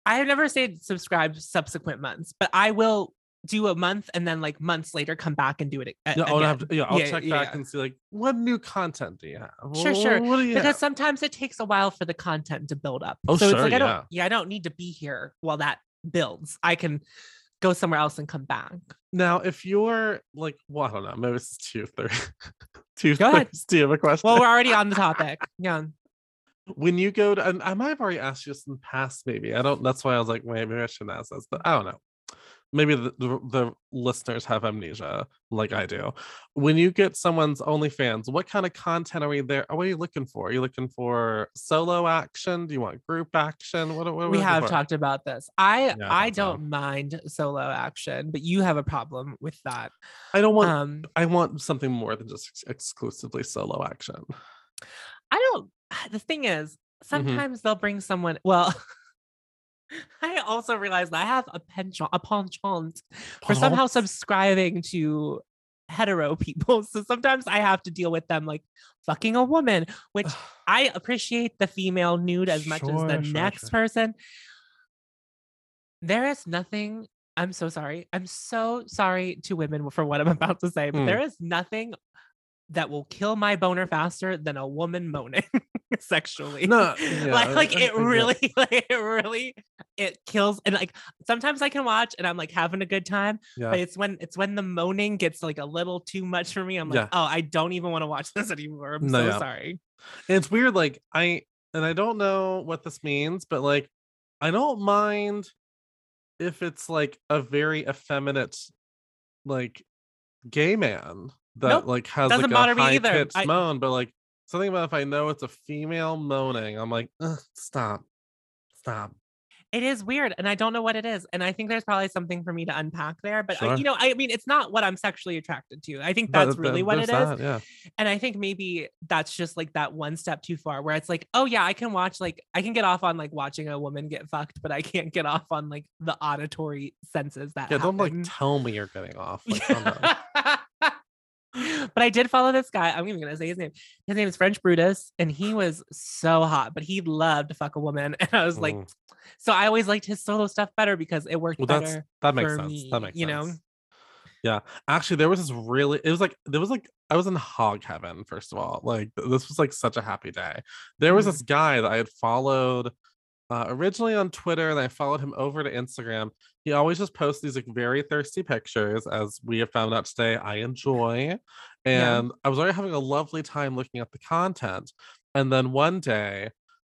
I have never stayed subscribed subsequent months, but I will do a month and then like months later come back and do it again. Yeah, I'll, have to, yeah, I'll yeah, check yeah, back yeah. and see like what new content do you have? Sure, sure. What do you because have? Sometimes it takes a while for the content to build up. Oh, so sure, it's like I don't, yeah. yeah, I don't need to be here while that builds. I can go somewhere else and come back. Now, if you're like, well, I don't know, maybe it's too thirsty. too thirsty. Do you have a question? Well, we're already on the topic. Yeah. When you go to, and I might have already asked you this in the past, maybe. I don't, that's why I was like, wait, maybe I shouldn't ask this, but I don't know. Maybe the, the, the listeners have amnesia like I do. When you get someone's OnlyFans, what kind of content are we there? What are you looking for? Are you looking for solo action? Do you want group action? What, what are we, we have for? talked about this. I yeah, I, I don't so. mind solo action, but you have a problem with that. I don't want, um, I want something more than just ex- exclusively solo action. I don't. The thing is, sometimes mm-hmm. they'll bring someone. Well, I also realized that I have a penchant, a penchant for somehow subscribing to hetero people. So sometimes I have to deal with them like fucking a woman, which I appreciate the female nude as much sure, as the sure, next sure. person. There is nothing. I'm so sorry. I'm so sorry to women for what I'm about to say, but mm. there is nothing that will kill my boner faster than a woman moaning sexually. No, yeah, like, like it really, yeah. like it really, it kills. And like, sometimes I can watch and I'm like having a good time, yeah. but it's when, it's when the moaning gets like a little too much for me. I'm like, yeah. oh, I don't even want to watch this anymore. I'm no, so yeah. sorry. And it's weird. Like I, and I don't know what this means, but like, I don't mind if it's like a very effeminate, like gay man. That nope. like has Doesn't like a high pitched I... moan, but like something about if I know it's a female moaning, I'm like, ugh, stop, stop. It is weird, and I don't know what it is, and I think there's probably something for me to unpack there. But sure. I, you know, I mean, it's not what I'm sexually attracted to. I think that's that, really that, what it that, is, yeah. and I think maybe that's just like that one step too far, where it's like, oh yeah, I can watch, like, I can get off on like watching a woman get fucked, but I can't get off on like the auditory senses that. Yeah, happen. Don't like tell me you're getting off. Like, but I did follow this guy. I'm even going to say his name. His name is French Brutus. And he was so hot, but he loved to fuck a woman. And I was mm. like, so I always liked his solo stuff better because it worked well, that's, better that makes for sense. Me. That makes you sense. You know? Yeah. Actually, there was this really, it was like, there was like, I was in hog heaven, first of all. Like, this was like such a happy day. There was mm. this guy that I had followed uh, originally on Twitter, and I followed him over to Instagram. He always just posts these like very thirsty pictures, as we have found out today. I enjoy, and yeah. I was already having a lovely time looking at the content. And then one day,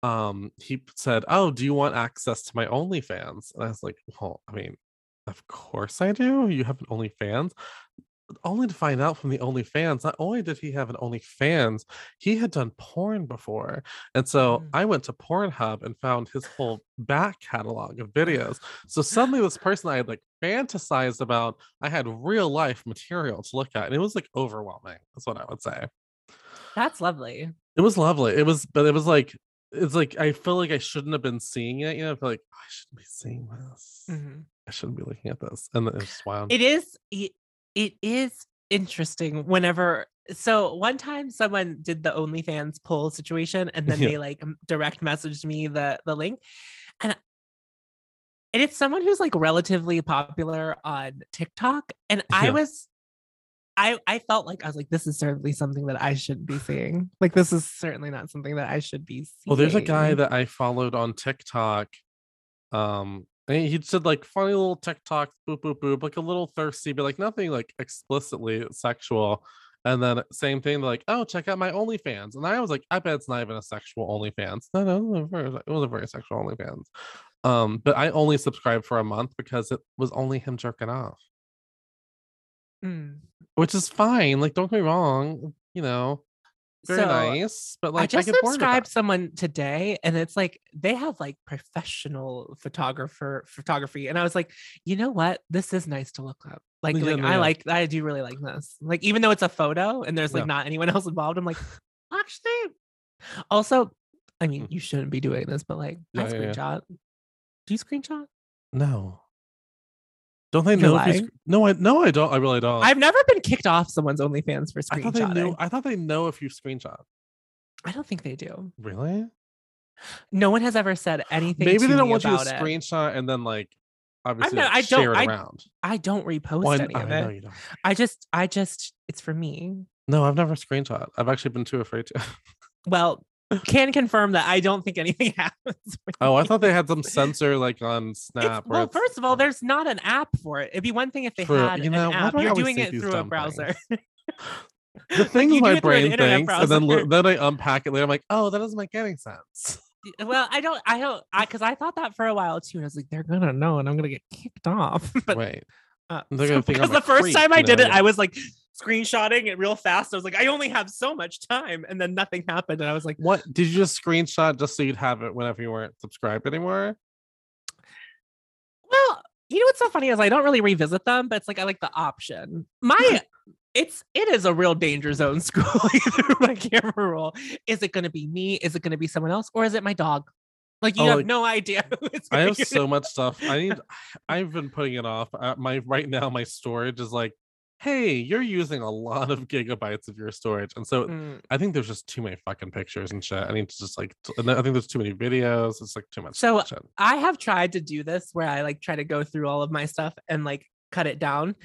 um, he said, "Oh, do you want access to my OnlyFans?" And I was like, "Well, I mean, of course I do. You have an OnlyFans." only to find out from the OnlyFans, not only did he have an OnlyFans, he had done porn before. And so mm. I went to Pornhub and found his whole back catalog of videos. So suddenly this person I had like fantasized about, I had real life material to look at. And it was like overwhelming. That's what I would say. That's lovely. It was lovely. It was, but it was like, it's like, I feel like I shouldn't have been seeing it. You know, I feel like oh, I shouldn't be seeing this. Mm-hmm. I shouldn't be looking at this. And it was wild. It is. It- It is interesting whenever, so one time someone did the OnlyFans poll situation and then yeah. they like direct messaged me the, the link. And, and it's someone who's like relatively popular on TikTok. And yeah. I was, I I felt like, I was like, this is certainly something that I shouldn't be seeing. Like, this is certainly not something that I should be seeing. Well, there's a guy that I followed on TikTok. Um, And he said like funny little TikToks, boop, boop, boop, like a little thirsty, but like nothing like explicitly sexual. And then same thing, like, oh, check out my OnlyFans. And I was like, I bet it's not even a sexual OnlyFans. No, no, it was a very sexual OnlyFans. Um, but I only subscribed for a month because it was only him jerking off. Mm. Which is fine. Like, don't get me wrong, you know. Very so, nice, but like I just I subscribed someone today, and it's like they have like professional photographer photography, and I was like, you know what, this is nice to look up. Like, yeah, like yeah. I like, I do really like this. Like, even though it's a photo and there's like yeah. not anyone else involved, I'm like, actually. Also, I mean, you shouldn't be doing this, but like, yeah, I screenshot. Yeah, yeah. Do you screenshot? No. Don't they know? If you sc- no, I no, I don't. I really don't. I've never been kicked off someone's OnlyFans for screenshotting. I thought they knew, I thought they know if you screenshot. I don't think they do. Really? No one has ever said anything. Maybe to they don't me want you to it. Screenshot and then like obviously not, like, I share it I, around. I don't repost well, any I, of I it. Know you don't. I just, I just, it's for me. No, I've never screenshot. I've actually been too afraid to. Well, can confirm that I don't think anything happens. Oh, I thought they had some sensor like on Snap. It's, well, it's, first of all, there's not an app for it. It'd be one thing if they true. Had you know, an app. You're doing it through a browser. The thing like my brain thinks, browser. and then then I unpack it later. I'm like, oh, that doesn't make any sense. Well, I don't, I don't, I because I thought that for a while too, and I was like, they're gonna know, and I'm gonna get kicked off. But right, uh, they're gonna think because I'm the first freak, time I did know? It, I was like. Screenshotting it real fast. I was like, I only have so much time, and then nothing happened. And I was like, what? Did you just screenshot just so you'd have it whenever you weren't subscribed anymore? Well, you know what's so funny is I don't really revisit them, but it's like I like the option. My, it's it is a real danger zone scrolling through my camera roll. Is it going to be me? Is it going to be someone else? Or is it my dog? Like, you oh, have like, no idea. Who it's I have so much stuff. I need. I've been putting it off. Uh, my right now, my storage is like. Hey, you're using a lot of gigabytes of your storage. And so mm. I think there's just too many fucking pictures and shit. I need to just like, t- I think there's too many videos. It's like too much. So shit. I have tried to do this where I like try to go through all of my stuff and like cut it down.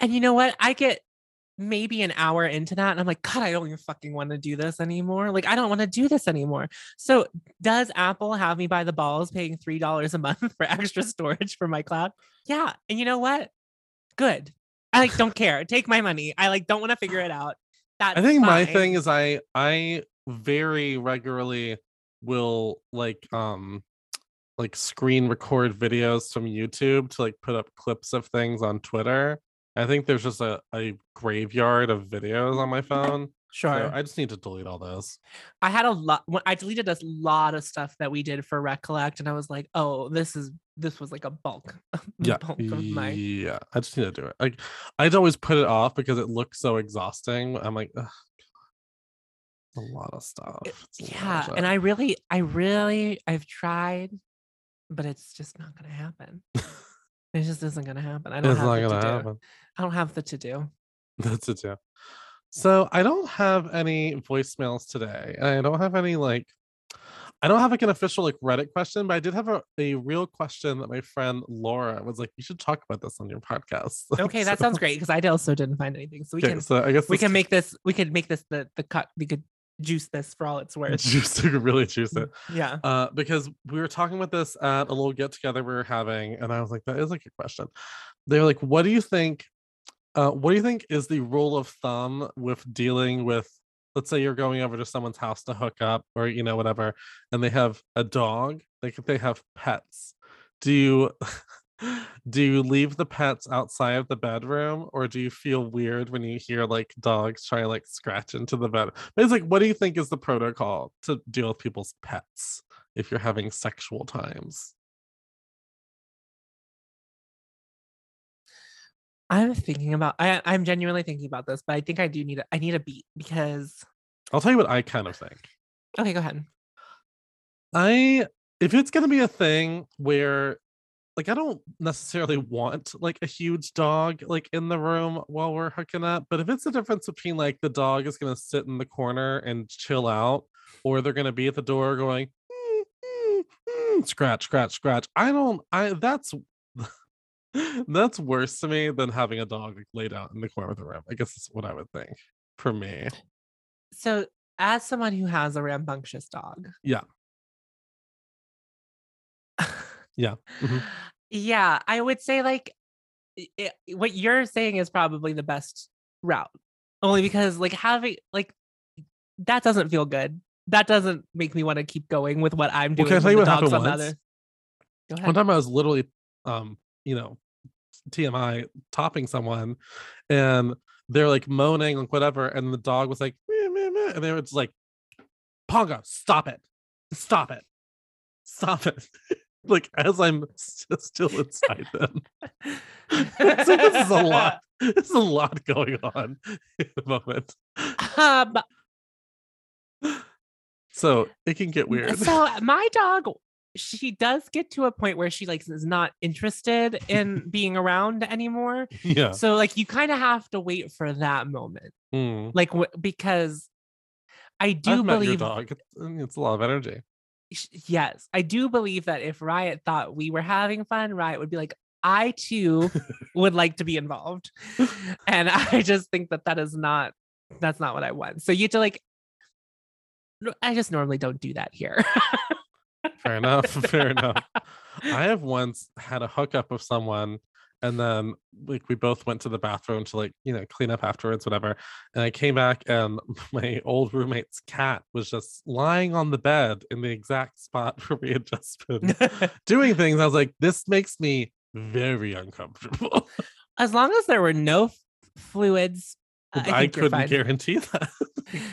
And you know what? I get maybe an hour into that and I'm like, God, I don't even fucking want to do this anymore. Like, I don't want to do this anymore. So does Apple have me by the balls paying three dollars a month for extra storage for my cloud? Yeah. And you know what? Good. I like don't care. Take my money. I like don't want to figure it out. That's I think fine. My thing is I I very regularly will like um like screen record videos from YouTube to like put up clips of things on Twitter. I think there's just a, a graveyard of videos on my phone. Sure. So I just need to delete all those. I had a lot when I deleted a lot of stuff that we did for Recollect, and I was like, oh, this is this was like a bulk. Yeah. Bulk of my... Yeah. I just need to do it. Like I'd always put it off because it looks so exhausting. I'm like, ugh, a lot of stuff. It's yeah. Of stuff. And I really, I really I've tried, but it's just not gonna happen. It just isn't gonna happen. I don't it's have not the gonna to happen. Do. I don't have the to do. That's it, yeah. So I don't have any voicemails today. And I don't have any like I don't have like an official like Reddit question, but I did have a, a real question that my friend Laura was like, you should talk about this on your podcast. Okay, so, that sounds great because I also didn't find anything. So we okay, can so I guess we can make this we could make this the the cut we could juice this for all it's worth. Juice to really juice it. Yeah. Uh because we were talking about this at a little get together we were having, and I was like, that is like a question. They were like, what do you think? Uh, what do you think is the rule of thumb with dealing with, let's say you're going over to someone's house to hook up or, you know, whatever, and they have a dog, like if they have pets, do you Do you leave the pets outside of the bedroom, or do you feel weird when you hear like dogs try to like scratch into the bed? But it's like, what do you think is the protocol to deal with people's pets if you're having sexual times? I'm thinking about I, I'm genuinely thinking about this, but I think I do need a, I need a beat, because I'll tell you what I kind of think. Okay, go ahead. I if it's gonna be a thing where like I don't necessarily want like a huge dog like in the room while we're hooking up, but if it's the difference between like the dog is gonna sit in the corner and chill out, or they're gonna be at the door going mm, mm, mm, scratch, scratch, scratch. I don't I that's That's worse to me than having a dog like laid out in the corner of the room. I guess that's what I would think for me. So, as someone who has a rambunctious dog, yeah, yeah, mm-hmm. yeah, I would say like it, what you're saying is probably the best route, only because like having like that doesn't feel good. That doesn't make me want to keep going with what I'm doing. Well, can I tell you what happened once? Go ahead. One time I was literally, um, you know. T M I topping someone, and they're like moaning like whatever, and the dog was like meh, meh, meh, and they were just like, Pongo, stop it, stop it, stop it, like as I'm st- still inside them. So this is a lot this is a lot going on in the moment. Um so it can get weird. So my dog, she does get to a point where she like is not interested in being around anymore. Yeah. So like you kind of have to wait for that moment. Mm. Like w- because I do I've believe met your dog. It's a lot of energy. Yes, I do believe that if Riot thought we were having fun, Riot would be like, I too would like to be involved, and I just think that that is not that's not what I want. So you have to like. I just normally don't do that here. Fair enough. Fair enough. I have once had a hookup with someone, and then like we both went to the bathroom to like, you know, clean up afterwards, whatever. And I came back, and my old roommate's cat was just lying on the bed in the exact spot where we had just been doing things. I was like, this makes me very uncomfortable. As long as there were no f- fluids. I, I couldn't guarantee that.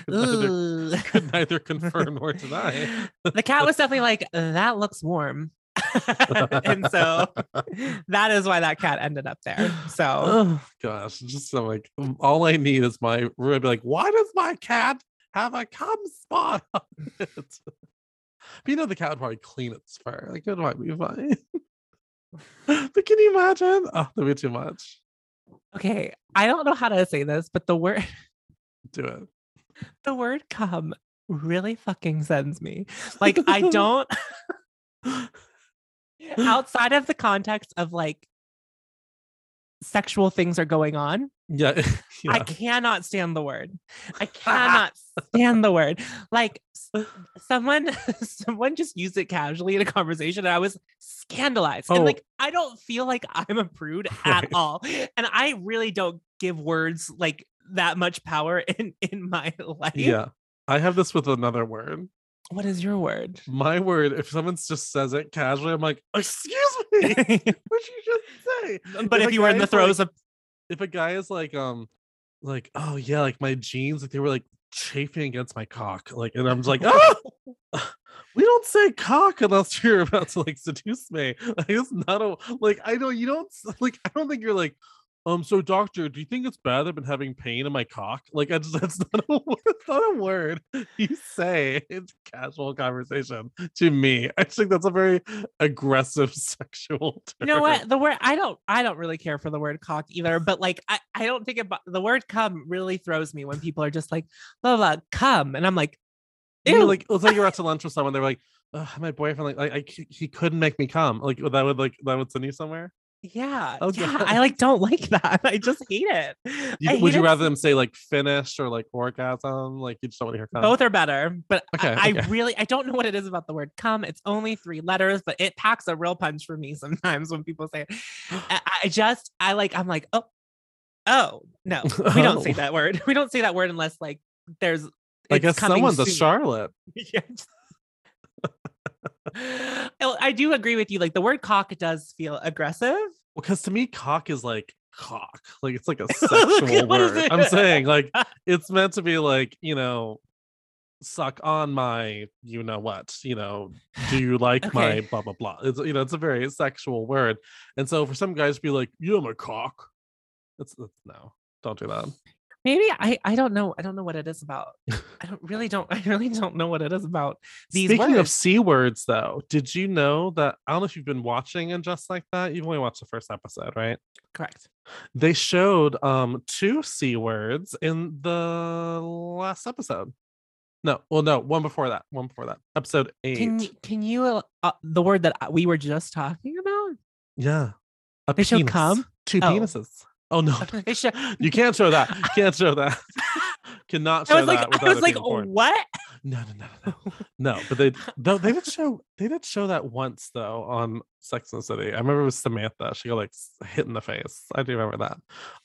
Neither, could neither confirm nor deny. The cat was definitely like, that looks warm. And so that is why that cat ended up there. So oh, gosh, just I'm like, all I need is my room. Like, why does my cat have a cum spot on it? But you know, the cat would probably clean its fur. Like, it might be fine. But can you imagine? Oh, that'd be too much. Okay, I don't know how to say this, but the word do it. The word "cum" really fucking sends me. Like I don't. Outside of the context of like sexual things are going on. Yeah, yeah. I cannot stand the word. I cannot stand the word. Like someone, someone just used it casually in a conversation, and I was scandalized. Oh. And like, I don't feel like I'm a prude right. at all, and I really don't give words like that much power in in my life. Yeah, I have this with another word. What is your word? My word, if someone just says it casually, I'm like, excuse me, what did you just say? But if, if you were in the throes like, of if a guy is like, um, like, oh yeah, like my jeans, like they were like chafing against my cock, like, and I'm just like, oh, we don't say cock unless you're about to like seduce me. Like it's not a like I know you don't like I don't think you're like, um, so doctor, do you think it's bad I've been having pain in my cock? Like I just that's not a word, that's not a word you say in casual conversation to me. I just think that's a very aggressive sexual term. You know what? The word I don't I don't really care for the word cock either, but like I, I don't think about the word cum really throws me when people are just like, blah blah, cum. And I'm like, ew. You're like it's like you're out to lunch with someone, they're like, my boyfriend, like I, I he couldn't make me cum. Like that would like that would send you somewhere. Yeah, oh, yeah. God. I like don't like that. I just hate it. You, hate would you it. rather them say like finish or like orgasm? Like you just don't want to hear cum. Both are better, but okay, I, okay. I really I don't know what it is about the word cum. It's only three letters, but it packs a real punch for me sometimes when people say it. I, I just I like I'm like oh oh no we don't oh. say that word. We don't say that word unless like there's. I guess someone's soon. a Charlotte. Yeah. I do agree with you. Like the word cock does feel aggressive. Well, because to me, cock is like cock. Like it's like a sexual word. I'm saying like it's meant to be like, you know, suck on my, you know what, you know, do you like okay. my blah, blah, blah. It's, you know, it's a very sexual word. And so for some guys to be like, yeah, I'm a cock. That's, that's no, don't do that. Maybe I, I don't know. I don't know what it is about. I don't really don't. I really don't know what it is about these Speaking words. Of C words, though, did you know that? I don't know if you've been watching And Just Like That. You've only watched the first episode, right? Correct. They showed um two C words in the last episode. No, well, no, one before that. One before that. Episode eight. Can you, can you uh, the word that we were just talking about? Yeah. A they penis. Show cum? Two oh. penises. Oh no! You can't show that. You can't show that. Cannot show that. I was that like, I was like, what? No, no, no, no, no. no but they, though they did show, they did show that once though on Sex and the City. I remember it was Samantha. She got like hit in the face. I do remember that.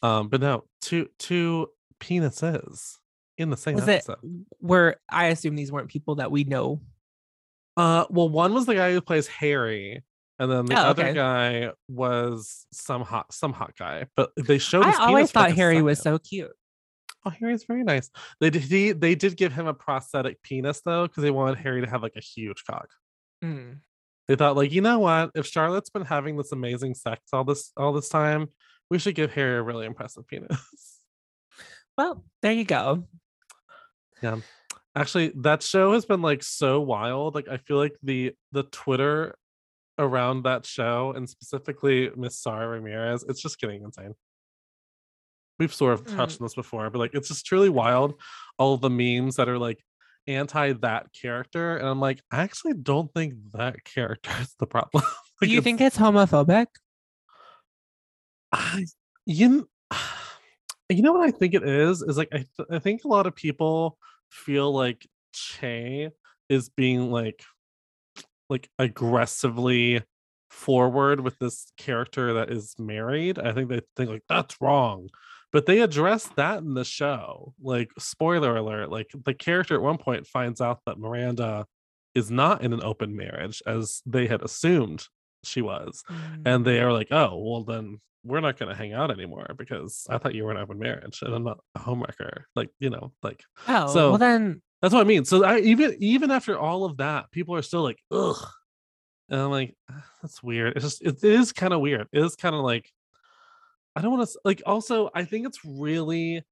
Um, but no, two two penises in the same was episode. Were I assume these weren't people that we know? Uh, well, one was the guy who plays Harry. And then the oh, other okay. guy was some hot, some hot guy. But they showed. His I always thought Harry was so cute. Oh, Harry's very nice. They did. He, they did give him a prosthetic penis though, because they wanted Harry to have like a huge cock. Mm. They thought, like, you know what? If Charlotte's been having this amazing sex all this all this time, we should give Harry a really impressive penis. Well, there you go. Yeah. Actually, that show has been like so wild. Like, I feel like the the Twitter. Around that show and specifically Miss Sara Ramirez, it's just getting insane. We've sort of touched mm. on this before, but like it's just truly wild. All the memes that are like anti that character, and I'm like, I actually don't think that character is the problem. Like, do you it's, think it's homophobic? I you you know what I think it is is like I th- I think a lot of people feel like Che is being like. like aggressively forward with this character that is married. I think they think like that's wrong, but they address that in the show. Like spoiler alert, like the character at one point finds out that Miranda is not in an open marriage as they had assumed she was. Mm. And they are like, oh, well then we're not going to hang out anymore because I thought you were in an open marriage and I'm not a homewrecker. Like, you know, like, oh, so well then that's what I mean. So I even even after all of that, people are still like, ugh. And I'm like, that's weird. It's just it, it is kind of weird. It is kind of like, I don't want to like also, I think it's really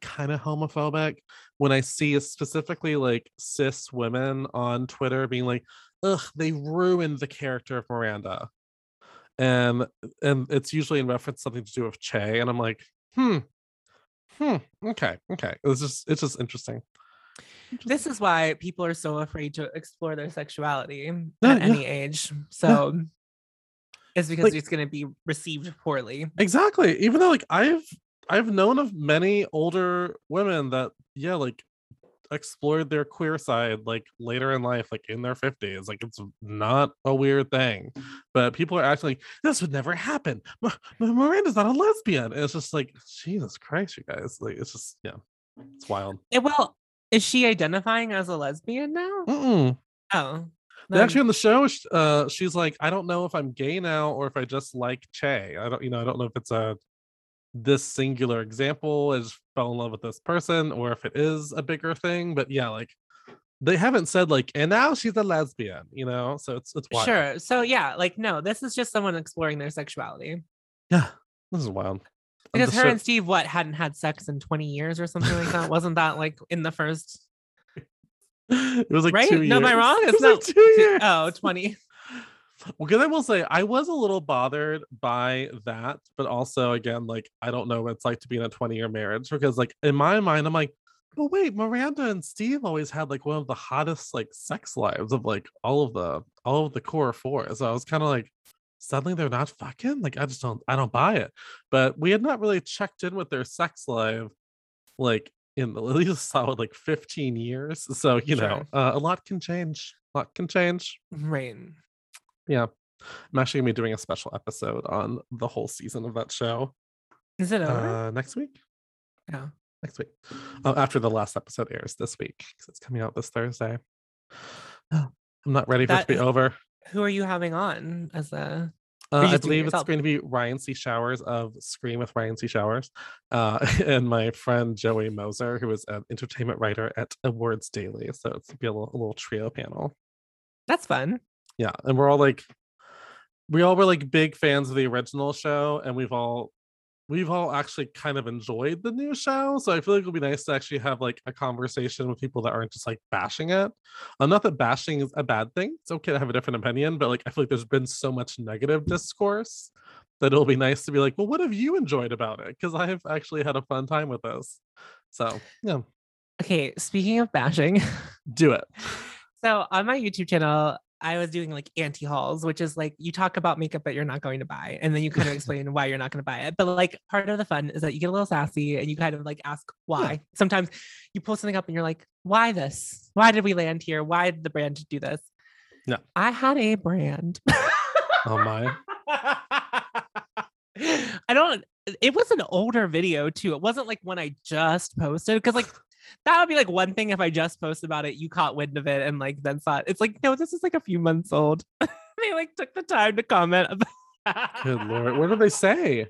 kind of homophobic when I see specifically like cis women on Twitter being like, ugh, they ruined the character of Miranda. And and it's usually in reference to something to do with Che. And I'm like, hmm. Hmm. Okay. Okay. It's just it's just interesting. interesting. This is why people are so afraid to explore their sexuality yeah, at yeah. any age. So yeah. it's because like, it's going to be received poorly. Exactly. Even though like I've I've known of many older women that yeah like explored their queer side like later in life, like in their fifties. Like it's not a weird thing, but people are actually like, this would never happen. M- Miranda's not a lesbian. And it's just like, Jesus Christ, you guys. Like it's just yeah, it's wild. It, well, is she identifying as a lesbian now? Mm-mm. Oh, then... actually on the show, uh, she's like, I don't know if I'm gay now or if I just like Che. I don't, you know, I don't know if it's a this singular example is fell in love with this person or if it is a bigger thing, but yeah, like they haven't said like and now she's a lesbian, you know, so it's it's wild. Sure. So yeah, like no, this is just someone exploring their sexuality. Yeah, this is wild because her sure. and Steve what hadn't had sex in twenty years or something like that. Wasn't that like in the first it was like right two no years. Am I wrong? It's it not like two years. Oh, twenty. Well, because I will say I was a little bothered by that, but also again, like I don't know what it's like to be in a twenty-year marriage because, like in my mind, I'm like, but wait, Miranda and Steve always had like one of the hottest like sex lives of like all of the all of the core four. So I was kind of like, suddenly they're not fucking. Like I just don't, I don't buy it. But we had not really checked in with their sex life, like in the at least solid like fifteen years. So you sure. know, uh, a lot can change. A lot can change. Right. Yeah, I'm actually gonna be doing a special episode on the whole season of that show. Is it over? Uh, next week? Yeah, next week. Uh, after the last episode airs this week, because it's coming out this Thursday. Oh, I'm not ready for that, it to be over. Who are you having on as a... Uh, I believe it's going to be Ryan C. Showers of Scream with Ryan C. Showers, uh, and my friend Joey Moser, who is an entertainment writer at Awards Daily. So it's going to be a little, a little trio panel. That's fun. Yeah, and we're all like, we all were like big fans of the original show, and we've all, we've all actually kind of enjoyed the new show. So I feel like it'll be nice to actually have like a conversation with people that aren't just like bashing it. Uh, not that bashing is a bad thing. It's okay to have a different opinion, but like, I feel like there's been so much negative discourse that it'll be nice to be like, well, what have you enjoyed about it? Because I have actually had a fun time with this. So yeah. Okay. Speaking of bashing. Do it. So on my YouTube channel, I was doing like anti-hauls, which is like you talk about makeup that you're not going to buy, and then you kind of explain why you're not going to buy it. But like part of the fun is that you get a little sassy and you kind of like ask why. Yeah. Sometimes you pull something up and you're like, why this? Why did we land here? Why did the brand do this? No. I had a brand. Oh my. I don't, it was an older video too. It wasn't like when I just posted, because like that would be like one thing if I just posted about it, you caught wind of it and like then thought it's like, no, this is like a few months old. They like took the time to comment about Good Lord. What did they say?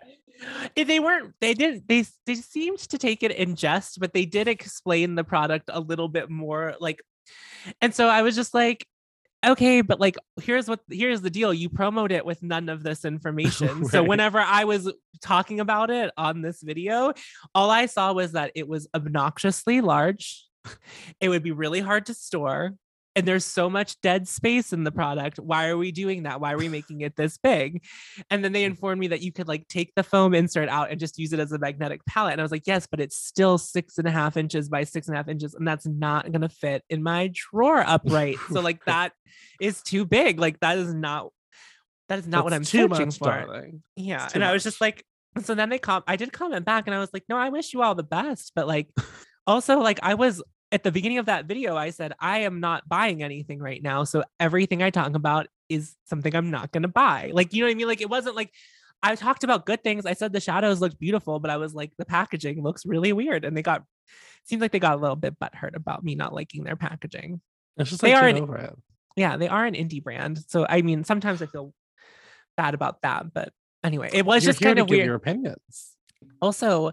If they weren't, they didn't, they they seemed to take it in jest, but they did explain the product a little bit more. Like, and so I was just like, okay, but like, here's what, here's the deal. You promoted it with none of this information. Right. So whenever I was talking about it on this video, all I saw was that it was obnoxiously large. It would be really hard to store. And there's so much dead space in the product. Why are we doing that? Why are we making it this big? And then they informed me that you could like take the foam insert out and just use it as a magnetic palette. And I was like, yes, but it's still six and a half inches by six and a half inches. And that's not going to fit in my drawer upright. So like that is too big. Like that is not, that is not that's what I'm searching much, for. Darling. Yeah. And much. I was just like, so then they com- I did comment back and I was like, no, I wish you all the best. But like, also like I was, at the beginning of that video, I said, I am not buying anything right now. So everything I talk about is something I'm not going to buy. Like, you know what I mean? Like, it wasn't like I talked about good things. I said the shadows looked beautiful, but I was like, the packaging looks really weird. And they got, seems like they got a little bit butthurt about me not liking their packaging. It's just they like, are an, over it. Yeah, they are an indie brand. So, I mean, sometimes I feel bad about that. But anyway, it was You're just kind of weird. Your opinions. Also,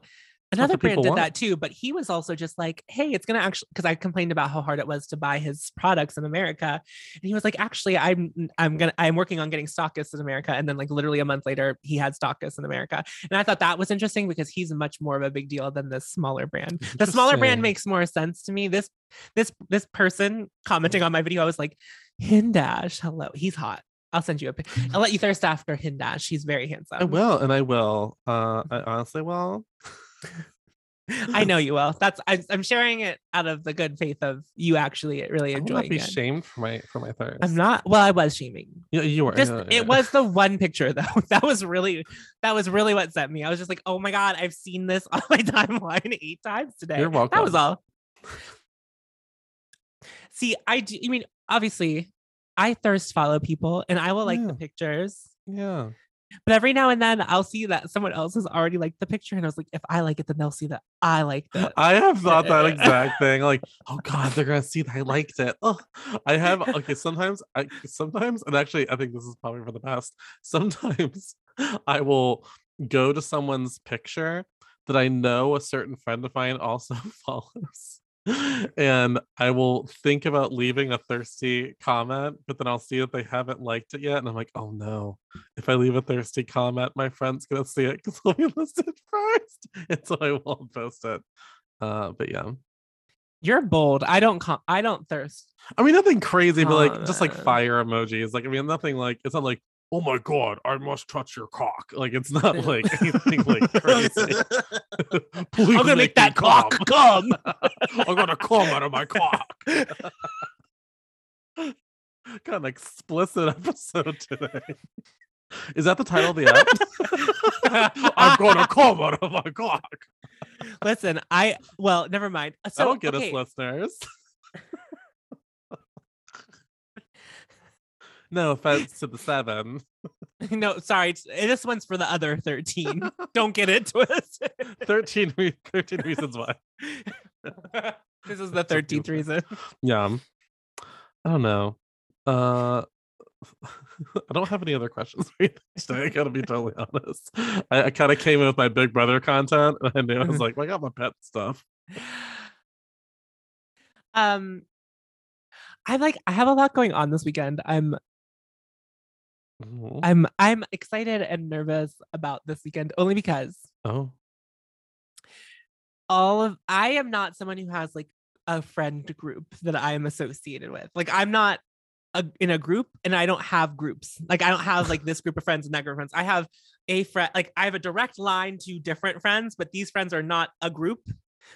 another brand did want. that too, but he was also just like, hey, it's going to actually, because I complained about how hard it was to buy his products in America. And he was like, actually, I'm, I'm going to, I'm working on getting stockists in America. And then like literally a month later, he had stockists in America. And I thought that was interesting because he's much more of a big deal than this smaller brand. The smaller brand makes more sense to me. This, this, this person commenting on my video, I was like, Hindash, hello, he's hot. I'll send you a pic. I'll let you thirst after Hindash. He's very handsome. I will. And I will. Uh, I honestly will. I know you will. That's I, I'm sharing it out of the good faith of you actually really enjoying it. Be shamed for my for my thirst. I'm not. Well, I was shaming. Yeah, you were. Just, yeah, yeah. It was the one picture though. That was really that was really what set me. I was just like, oh my god, I've seen this on my timeline eight times today. You're welcome. That was all. See, I do. I mean, obviously, I thirst follow people, and I will like yeah. the pictures. Yeah. But every now and then I'll see that someone else has already liked the picture. And I was like, if I like it, then they'll see that I liked it. I have thought that exact thing. Like, oh God, they're going to see that I liked it. Oh, I have. Okay. Sometimes I, sometimes, and actually I think this is probably for the best. Sometimes I will go to someone's picture that I know a certain friend of mine also follows. And I will think about leaving a thirsty comment, but then I'll see that they haven't liked it yet. And I'm like, oh no, if I leave a thirsty comment, my friend's going to see it because I'll be listed first. And so I won't post it. Uh, but yeah. You're bold. I don't com- I don't thirst. I mean, nothing crazy, comment. But like just like fire emojis. Like, I mean, nothing like, it's not like, oh my God, I must touch your cock. Like, it's not like anything like crazy. Please I'm going to make that cock come. I'm going to come out of my cock. Got an explicit episode today. Is that the title of the app? I'm going to come out of my cock. Listen, I, well, never mind. So, that'll get okay. us listeners. No offense to the seven. No, sorry. This one's for the other thirteen. Don't get into it. thirteen, thirteen reasons why. This is the thirteenth reason. Yeah. I don't know. Uh, I don't have any other questions for you this day, I gotta be totally honest. I, I kind of came in with my Big Brother content, and I knew I was like, well, I got my pet stuff. Um, I like. I have a lot going on this weekend. I'm. Mm-hmm. I'm. I'm excited and nervous about this weekend only because. Oh. All of I am not someone who has like a friend group that I am associated with. Like I'm not. A, in a group, and I don't have groups. Like I don't have like this group of friends and that group of friends. I have a friend, like I have a direct line to different friends, but these friends are not a group.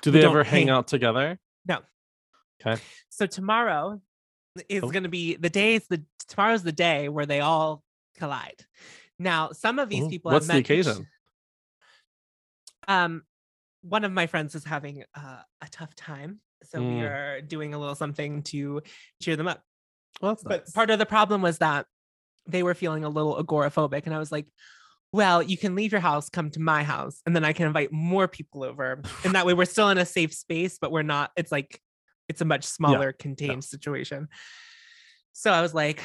Do they ever hang out together? No. Okay. So tomorrow is oh. going to be the days. The tomorrow's the day where they all collide. Now, some of these Ooh, people. What's the occasion? Um, one of my friends is having uh, a tough time, so mm. we are doing a little something to cheer them up. Well, that's but nice. Part of the problem was that they were feeling a little agoraphobic. And I was like, well, you can leave your house, come to my house, and then I can invite more people over. And that way we're still in a safe space, but we're not, it's like, it's a much smaller yeah. contained yeah. situation. So I was like,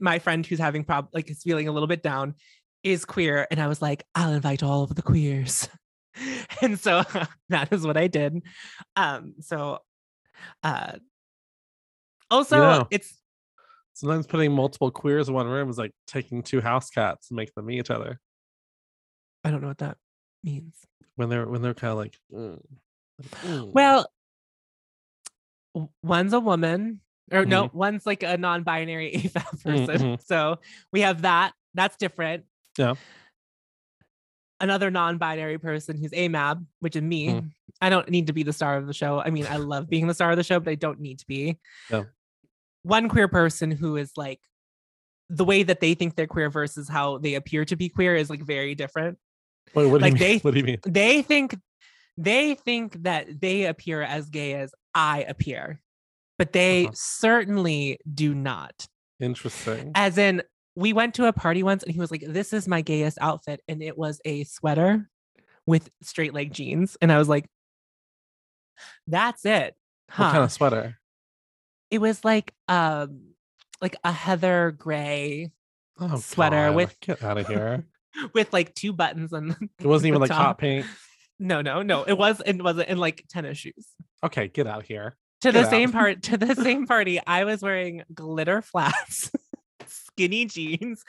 my friend who's having prob like is feeling a little bit down is queer. And I was like, I'll invite all of the queers. And so that is what I did. Um, so, uh, Also, you know, it's sometimes putting multiple queers in one room is like taking two house cats and make them meet each other. I don't know what that means. When they're when they're kind of like, mm, mm. well, one's a woman, or mm-hmm. no, one's like a non-binary A F A B person. Mm-hmm. So we have that. That's different. Yeah. Another non-binary person who's A M A B, which is me. Mm. I don't need to be the star of the show. I mean, I love being the star of the show, but I don't need to be. No. One queer person who is like the way that they think they're queer versus how they appear to be queer is like very different. Wait, what do like you mean? They, what do you mean? They think they think that they appear as gay as I appear, but they uh-huh. certainly do not. Interesting. As in, we went to a party once and he was like, this is my gayest outfit. And it was a sweater with straight leg jeans. And I was like, that's it. Huh? What kind of sweater? It was like um like a heather gray oh, sweater God. with get out of here. With like two buttons on it wasn't even top. Like hot pink. No, no, no. It was it wasn't in like tennis shoes. Okay, get out of here. To get the out. same part to the same party, I was wearing glitter flats. Skinny jeans,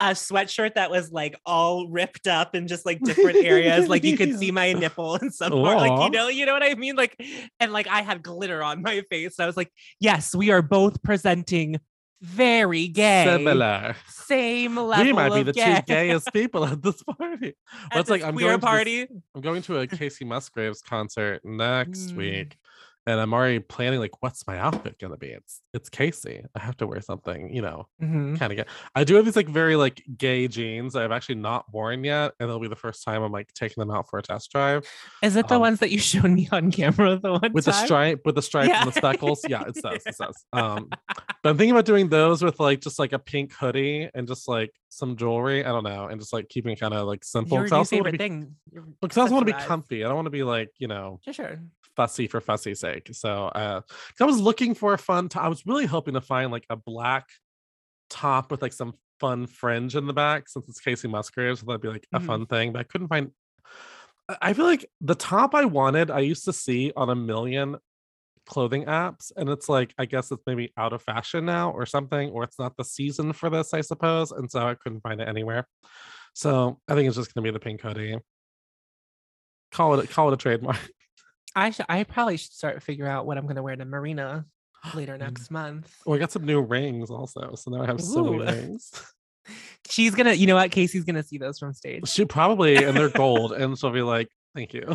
a sweatshirt that was like all ripped up in just like different areas, like you could see my nipple and stuff, like you know, you know what I mean, like, and like I had glitter on my face. So I was like, yes, we are both presenting very gay, similar, same level. We might be the gay. two gayest people at this party. Well, it's like I'm going party. To this, I'm going to a Kacey Musgraves concert next mm. week. And I'm already planning, like, what's my outfit gonna be? It's it's Kacey. I have to wear something, you know, mm-hmm. kind of gay. I do have these like very like gay jeans that I've actually not worn yet, and it'll be the first time I'm like taking them out for a test drive. Is it the um, ones that you showed me on camera? The one with time? the stripe, with the stripe yeah. and the speckles. Yeah, it's those. It's those. Um, but I'm thinking about doing those with like just like a pink hoodie and just like some jewelry. I don't know, and just like keeping kind of like simple. Your, your favorite be, thing? Because I also want to be comfy. I don't want to be like you know, sure, sure. fussy for fussy's sake. So uh I was looking for a fun t- I was really hoping to find like a black top with like some fun fringe in the back, since it's Kacey Musgraves, so that'd be like a mm-hmm. fun thing, but I couldn't find. I feel like the top I wanted I used to see on a million clothing apps, and it's like I guess it's maybe out of fashion now or something, or it's not the season for this, I suppose, and so I couldn't find it anywhere. So I think it's just gonna be the pink hoodie. Call it call it a trademark. I should, I probably should start figuring out what I'm going to wear to Marina later next month. Well, I got some new rings also. So now I have Ooh. so many rings. She's going to, you know what? Kacey's going to see those from stage. She probably, and they're gold. And she'll be like, thank you.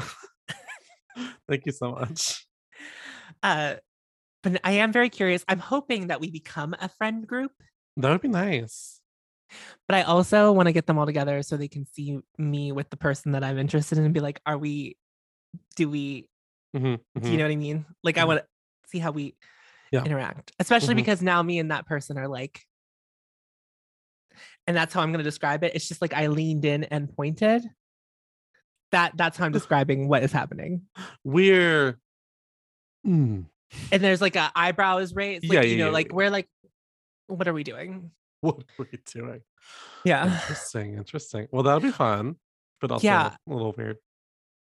Thank you so much. Uh, but I am very curious. I'm hoping that we become a friend group. That would be nice. But I also want to get them all together so they can see me with the person that I'm interested in and be like, are we, do we, Mm-hmm, mm-hmm. do you know what I mean? Like, mm-hmm. I want to see how we yeah. interact, especially mm-hmm. because now me and that person are like, and that's how I'm going to describe it. It's just like I leaned in and pointed. That that's how I'm describing what is happening. We're mm. and there's like a eyebrows raised, like, yeah, yeah, you know, yeah, like yeah. we're like what are we doing? What are we doing? Yeah. Interesting. Interesting. Well, that'll be fun, but also yeah. a little weird.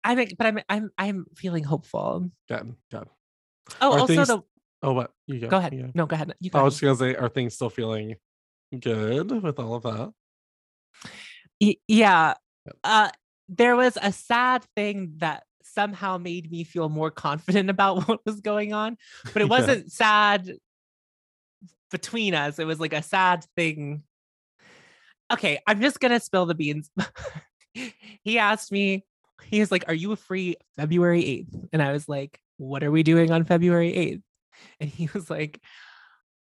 I'm, but I'm, I'm, I'm feeling hopeful. Good. Good. Oh, are also things, the. Oh, what? You go, go ahead. You go. No, go ahead. You go I was ahead. just gonna say, are things still feeling good with all of that? Y- yeah. Yep. Uh, there was a sad thing that somehow made me feel more confident about what was going on, but it wasn't yeah. sad between us. It was like a sad thing. Okay, I'm just gonna spill the beans. He asked me. He was like, "Are you free February eighth?" And I was like, "What are we doing on February eighth?" And he was like,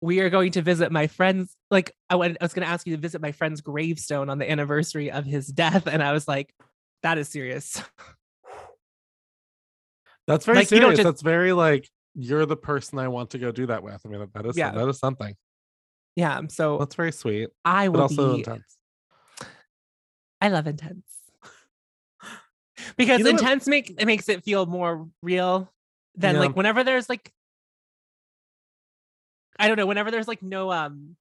"We are going to visit my friend's, like, I, went, I was going to ask you to visit my friend's gravestone on the anniversary of his death." And I was like, that is serious. That's very like, serious. You don't just, That's very like, you're the person I want to go do that with. I mean, that is, yeah. that is something. Yeah. So that's very sweet. I will but also be, intense. I love intense. Because you know intense what? make, it makes it feel more real than yeah. like whenever there's like, I don't know. Whenever there's like no um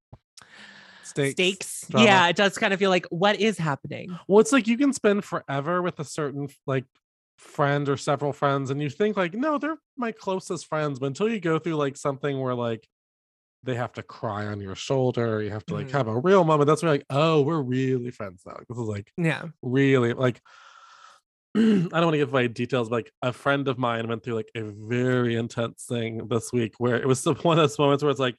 stakes, stakes yeah, it does kind of feel like what is happening. Well, it's like you can spend forever with a certain like friend or several friends, and you think like, no, they're my closest friends. But until you go through like something where like they have to cry on your shoulder, you have to like mm. have a real moment. That's when you're like, oh, we're really friends now. This is like yeah, really like. I don't want to give away details, but like a friend of mine went through like a very intense thing this week where it was one of those moments where it's like,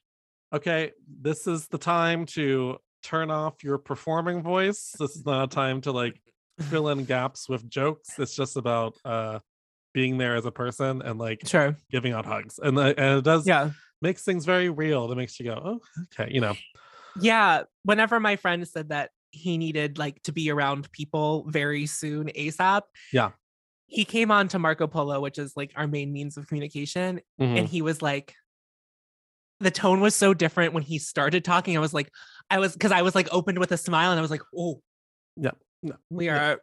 okay, this is the time to turn off your performing voice. This is not a time to like fill in gaps with jokes. It's just about uh, being there as a person and like sure. giving out hugs. And, uh, and it does yeah. makes things very real. That makes you go, oh, okay, you know. Yeah. Whenever my friend said that, he needed like to be around people very soon ASAP. Yeah. He came on to Marco Polo, which is like our main means of communication. Mm-hmm. And he was like, the tone was so different when he started talking. I was like, I was, cause I was like opened with a smile and I was like, oh yeah, no, we are.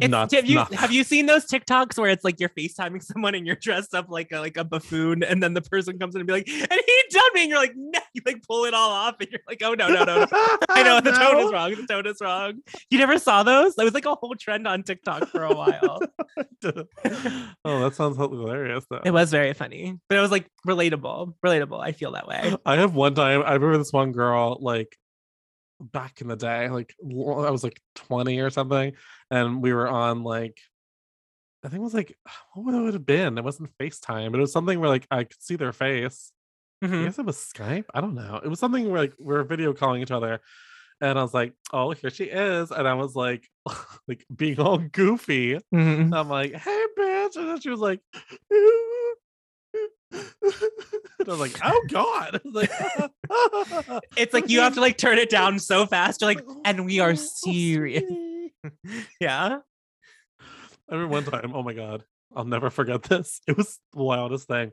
Not, have, you, not. have you seen those TikToks where it's like you're FaceTiming someone and you're dressed up like a, like a buffoon and then the person comes in and be like, and he done me, and you're like, no, you like pull it all off and you're like, oh no no no, no. I know the no. tone is wrong, the tone is wrong. You never saw those? That was like a whole trend on TikTok for a while. Oh, that sounds hilarious though. It was very funny, but it was like relatable, relatable. I feel that way. I have one time, I remember this one girl like back in the day, like I was like twenty or something, and we were on like, I think it was like, what would it would have been? It wasn't FaceTime, but it was something where like I could see their face. Mm-hmm. I guess it was Skype. I don't know. It was something where like we were video calling each other, and I was like, "Oh, here she is," and I was like, like being all goofy. Mm-hmm. I'm like, "Hey, bitch," and then she was like, and I was like, oh god. Like, it's like you have to like turn it down so fast. You're like, and we are serious. Yeah. I remember one time, oh my god, I'll never forget this. It was the wildest thing.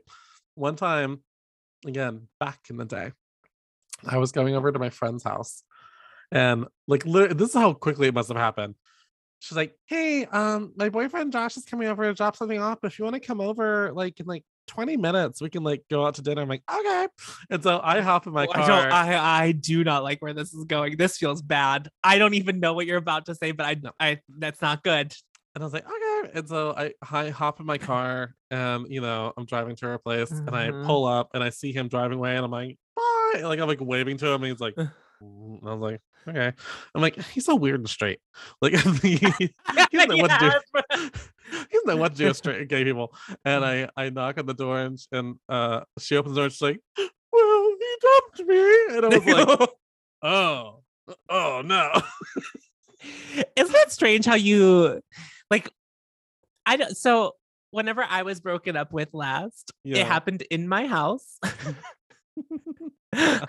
One time, again, back in the day, I was going over to my friend's house, and like this is how quickly it must have happened. She's like, hey, um, my boyfriend Josh is coming over to drop something off. If you want to come over, like in like twenty minutes, we can like go out to dinner. I'm like, okay. And so I hop in my car. I don't, I, I do not like where this is going. This feels bad. I don't even know what you're about to say, but I, I that's not good. And I was like, okay. And so I, I hop in my car, and you know, I'm driving to her place, mm-hmm. and I pull up, and I see him driving away, and I'm like, bye. And, like I'm like waving to him, and he's like. And I was like, okay. I'm like, he's so weird and straight. Like, he, he doesn't know yeah. what to do. He doesn't know what to do with gay people. And I, I knock on the door, and, and uh, she opens the door, and she's like, well, he dumped me. And I was like, oh, oh no. Isn't that strange how you, like, I don't, so whenever I was broken up with last, yeah. it happened in my house.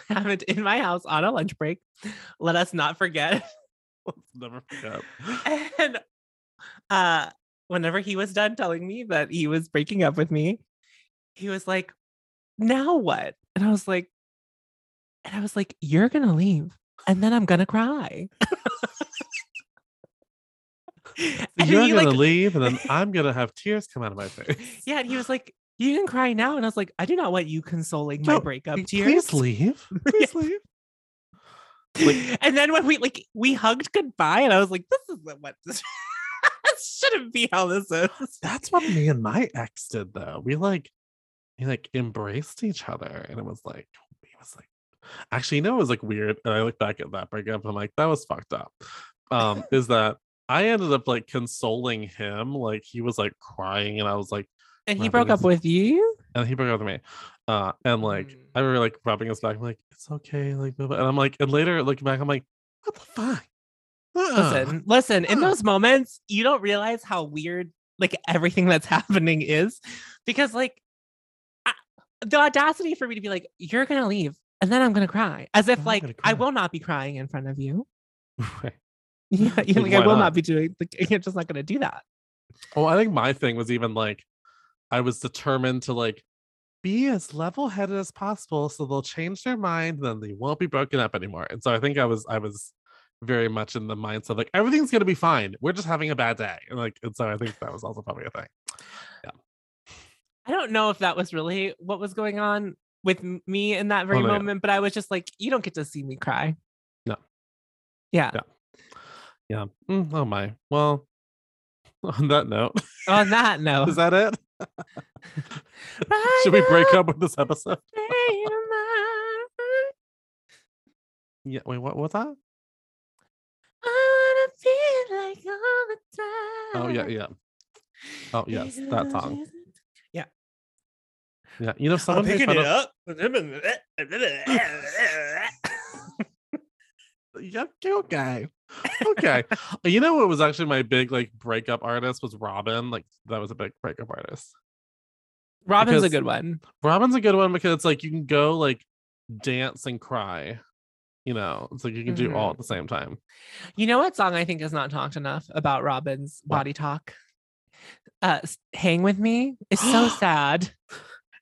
Happened in my house on a lunch break. Let us not forget. Let's never forget. And uh, whenever he was done telling me that he was breaking up with me, he was like, "Now what?" And I was like, "And I was like, you're gonna leave, and then I'm gonna cry." So you're gonna like, leave, and then I'm gonna have tears come out of my face. Yeah, and he was like, you can cry now. And I was like, I do not want you consoling no, my breakup tears. Please leave. Please yeah. leave. Like, and then when we like we hugged goodbye, and I was like, this is what this shouldn't be how this is. That's what me and my ex did though. We like we like embraced each other, and it was like it was like actually, you know, it was like weird. And I look back at that breakup, I'm like, that was fucked up. Um, is that I ended up like consoling him, like he was like crying, and I was like, and he broke up with you? And he broke up with me. Uh, and like mm. I remember like rubbing his back, I'm like, it's okay, like, and I'm like, and later looking back, I'm like, what the fuck? Uh, listen, listen, uh. in those moments, you don't realize how weird like everything that's happening is, because like I, the audacity for me to be like, you're gonna leave, and then I'm gonna cry, as if I'm like I will not be crying in front of you. Right. Yeah, like, like, I will not? not be doing. Like, you're just not gonna do that. Well, I think my thing was even like, I was determined to like. be as level-headed as possible, so they'll change their mind, then they won't be broken up anymore. And so I think I was, I was very much in the mindset like everything's gonna be fine. We're just having a bad day, and like, and so I think that was also probably a thing. Yeah, I don't know if that was really what was going on with me in that very oh, no, moment, yeah. but I was just like, you don't get to see me cry. No. Yeah. Yeah. Yeah. Mm, oh my. Well, on that note. On that note. Is that it? Should we break up with this episode? Yeah, wait, what was that? I wanna feel like all the time. Oh yeah, yeah. Oh yes, that song. Yeah. Yeah, you know, someone picking it up. Yuck, okay. Okay. You know what was actually my big like breakup artist was Robin. Like that was a big breakup artist. Robin's because a good one. Robin's a good one because it's like you can go like dance and cry. You know, it's like you can mm-hmm. do all at the same time. You know what song I think is not talked enough about Robin's what? body talk? Uh Hang With Me. It's so sad.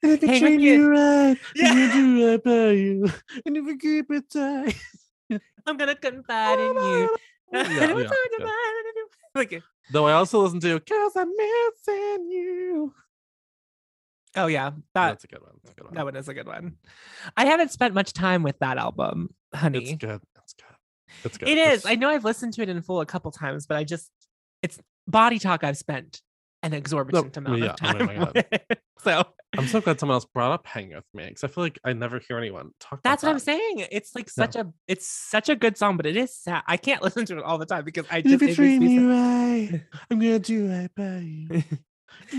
And if you treat you right, yeah. you do right by you. And if you keep it tight. I'm gonna confide in you. Yeah, yeah, yeah. Okay. Though I also listen to "Cause I'm Missing You." Oh yeah, that, that's a good one. That's a good one. That one is a good one. I haven't spent much time with that album, honey. It's good. It's good. It's good. It is. It's... I know I've listened to it in full a couple times, but I just it's body talk. I've spent an exorbitant no, amount yeah, of time. Oh my God. So I'm so glad someone else brought up Hang With Me, because I feel like I never hear anyone talk. That's about what that. I'm saying. It's like such yeah. a it's such a good song, but it is sad. I can't listen to it all the time because I just if treat me right, I'm gonna do right by you. And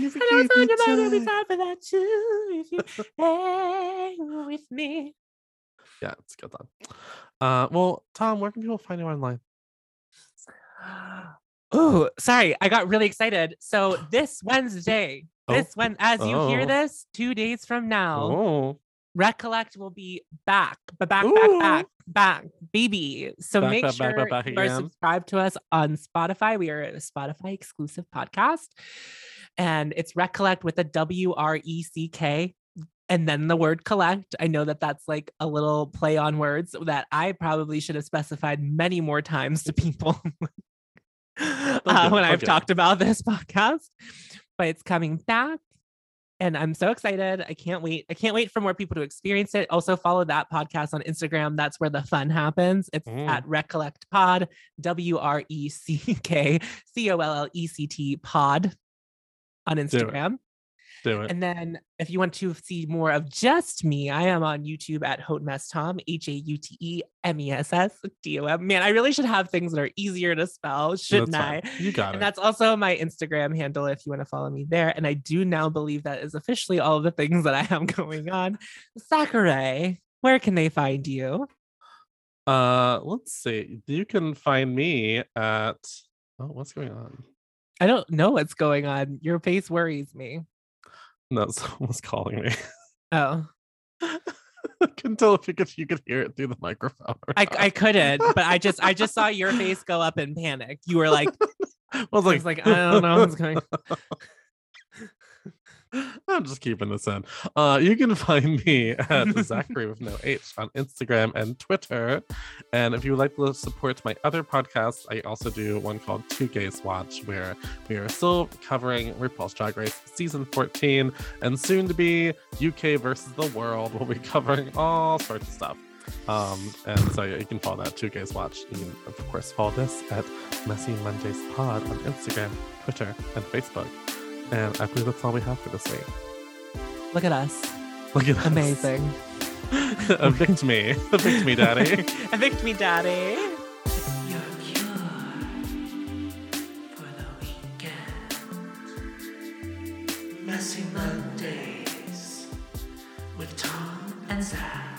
if you I know it's on every time without you. If you hang with me. Yeah, it's a good song. Uh, well, Tom, where can people find you online? Oh, sorry, I got really excited. So this Wednesday. This when as you oh. hear this, two days from now, oh. Recollect will be back, but back, Ooh. back, back, back, baby. So back, make back, sure back, back, back you are subscribed to us on Spotify. We are a Spotify exclusive podcast, and it's Recollect with a W R E C K, and then the word collect. I know that that's like a little play on words that I probably should have specified many more times to people uh, okay, when I've okay. talked about this podcast. But it's coming back, and I'm so excited. I can't wait. I can't wait for more people to experience it. Also follow that podcast on Instagram. That's where the fun happens. It's mm. at Recollect Pod, W R E C K C O L L E C T pod on Instagram. Do it. Do it. And then if you want to see more of just me, I am on YouTube at HauteMessTom, H A U T E M E S S T O M. Man, I really should have things that are easier to spell, shouldn't I? You got it. And that's also my Instagram handle if you want to follow me there. And I do now believe that is officially all of the things that I have going on. Sakurai, where can they find you? Uh, let's see. You can find me at... Oh, what's going on? I don't know what's going on. Your face worries me. No, someone's calling me. Oh. I couldn't tell if you could, you could hear it through the microphone. I, I couldn't, but I just I just saw your face go up in panic. You were like, I was like, I, was like, I don't know what's going on. I I'm just keeping this in. Uh, you can find me at Zachary with no H on Instagram and Twitter. And if you would like to support my other podcasts, I also do one called Two Gays Watch, where we are still covering RuPaul's Drag Race season fourteen and soon to be U K versus the world. We'll be covering all sorts of stuff. Um, and so yeah, you can follow that Two Gays Watch. You can, of course, follow this at Messy Mondays Pod on Instagram, Twitter, and Facebook. And I believe that's all we have for this week. Look at us. Look at us. Amazing. Evict me. Evict me, daddy. Evict me, daddy. Your cure for the weekend. Messy Mondays with Tom and Zach.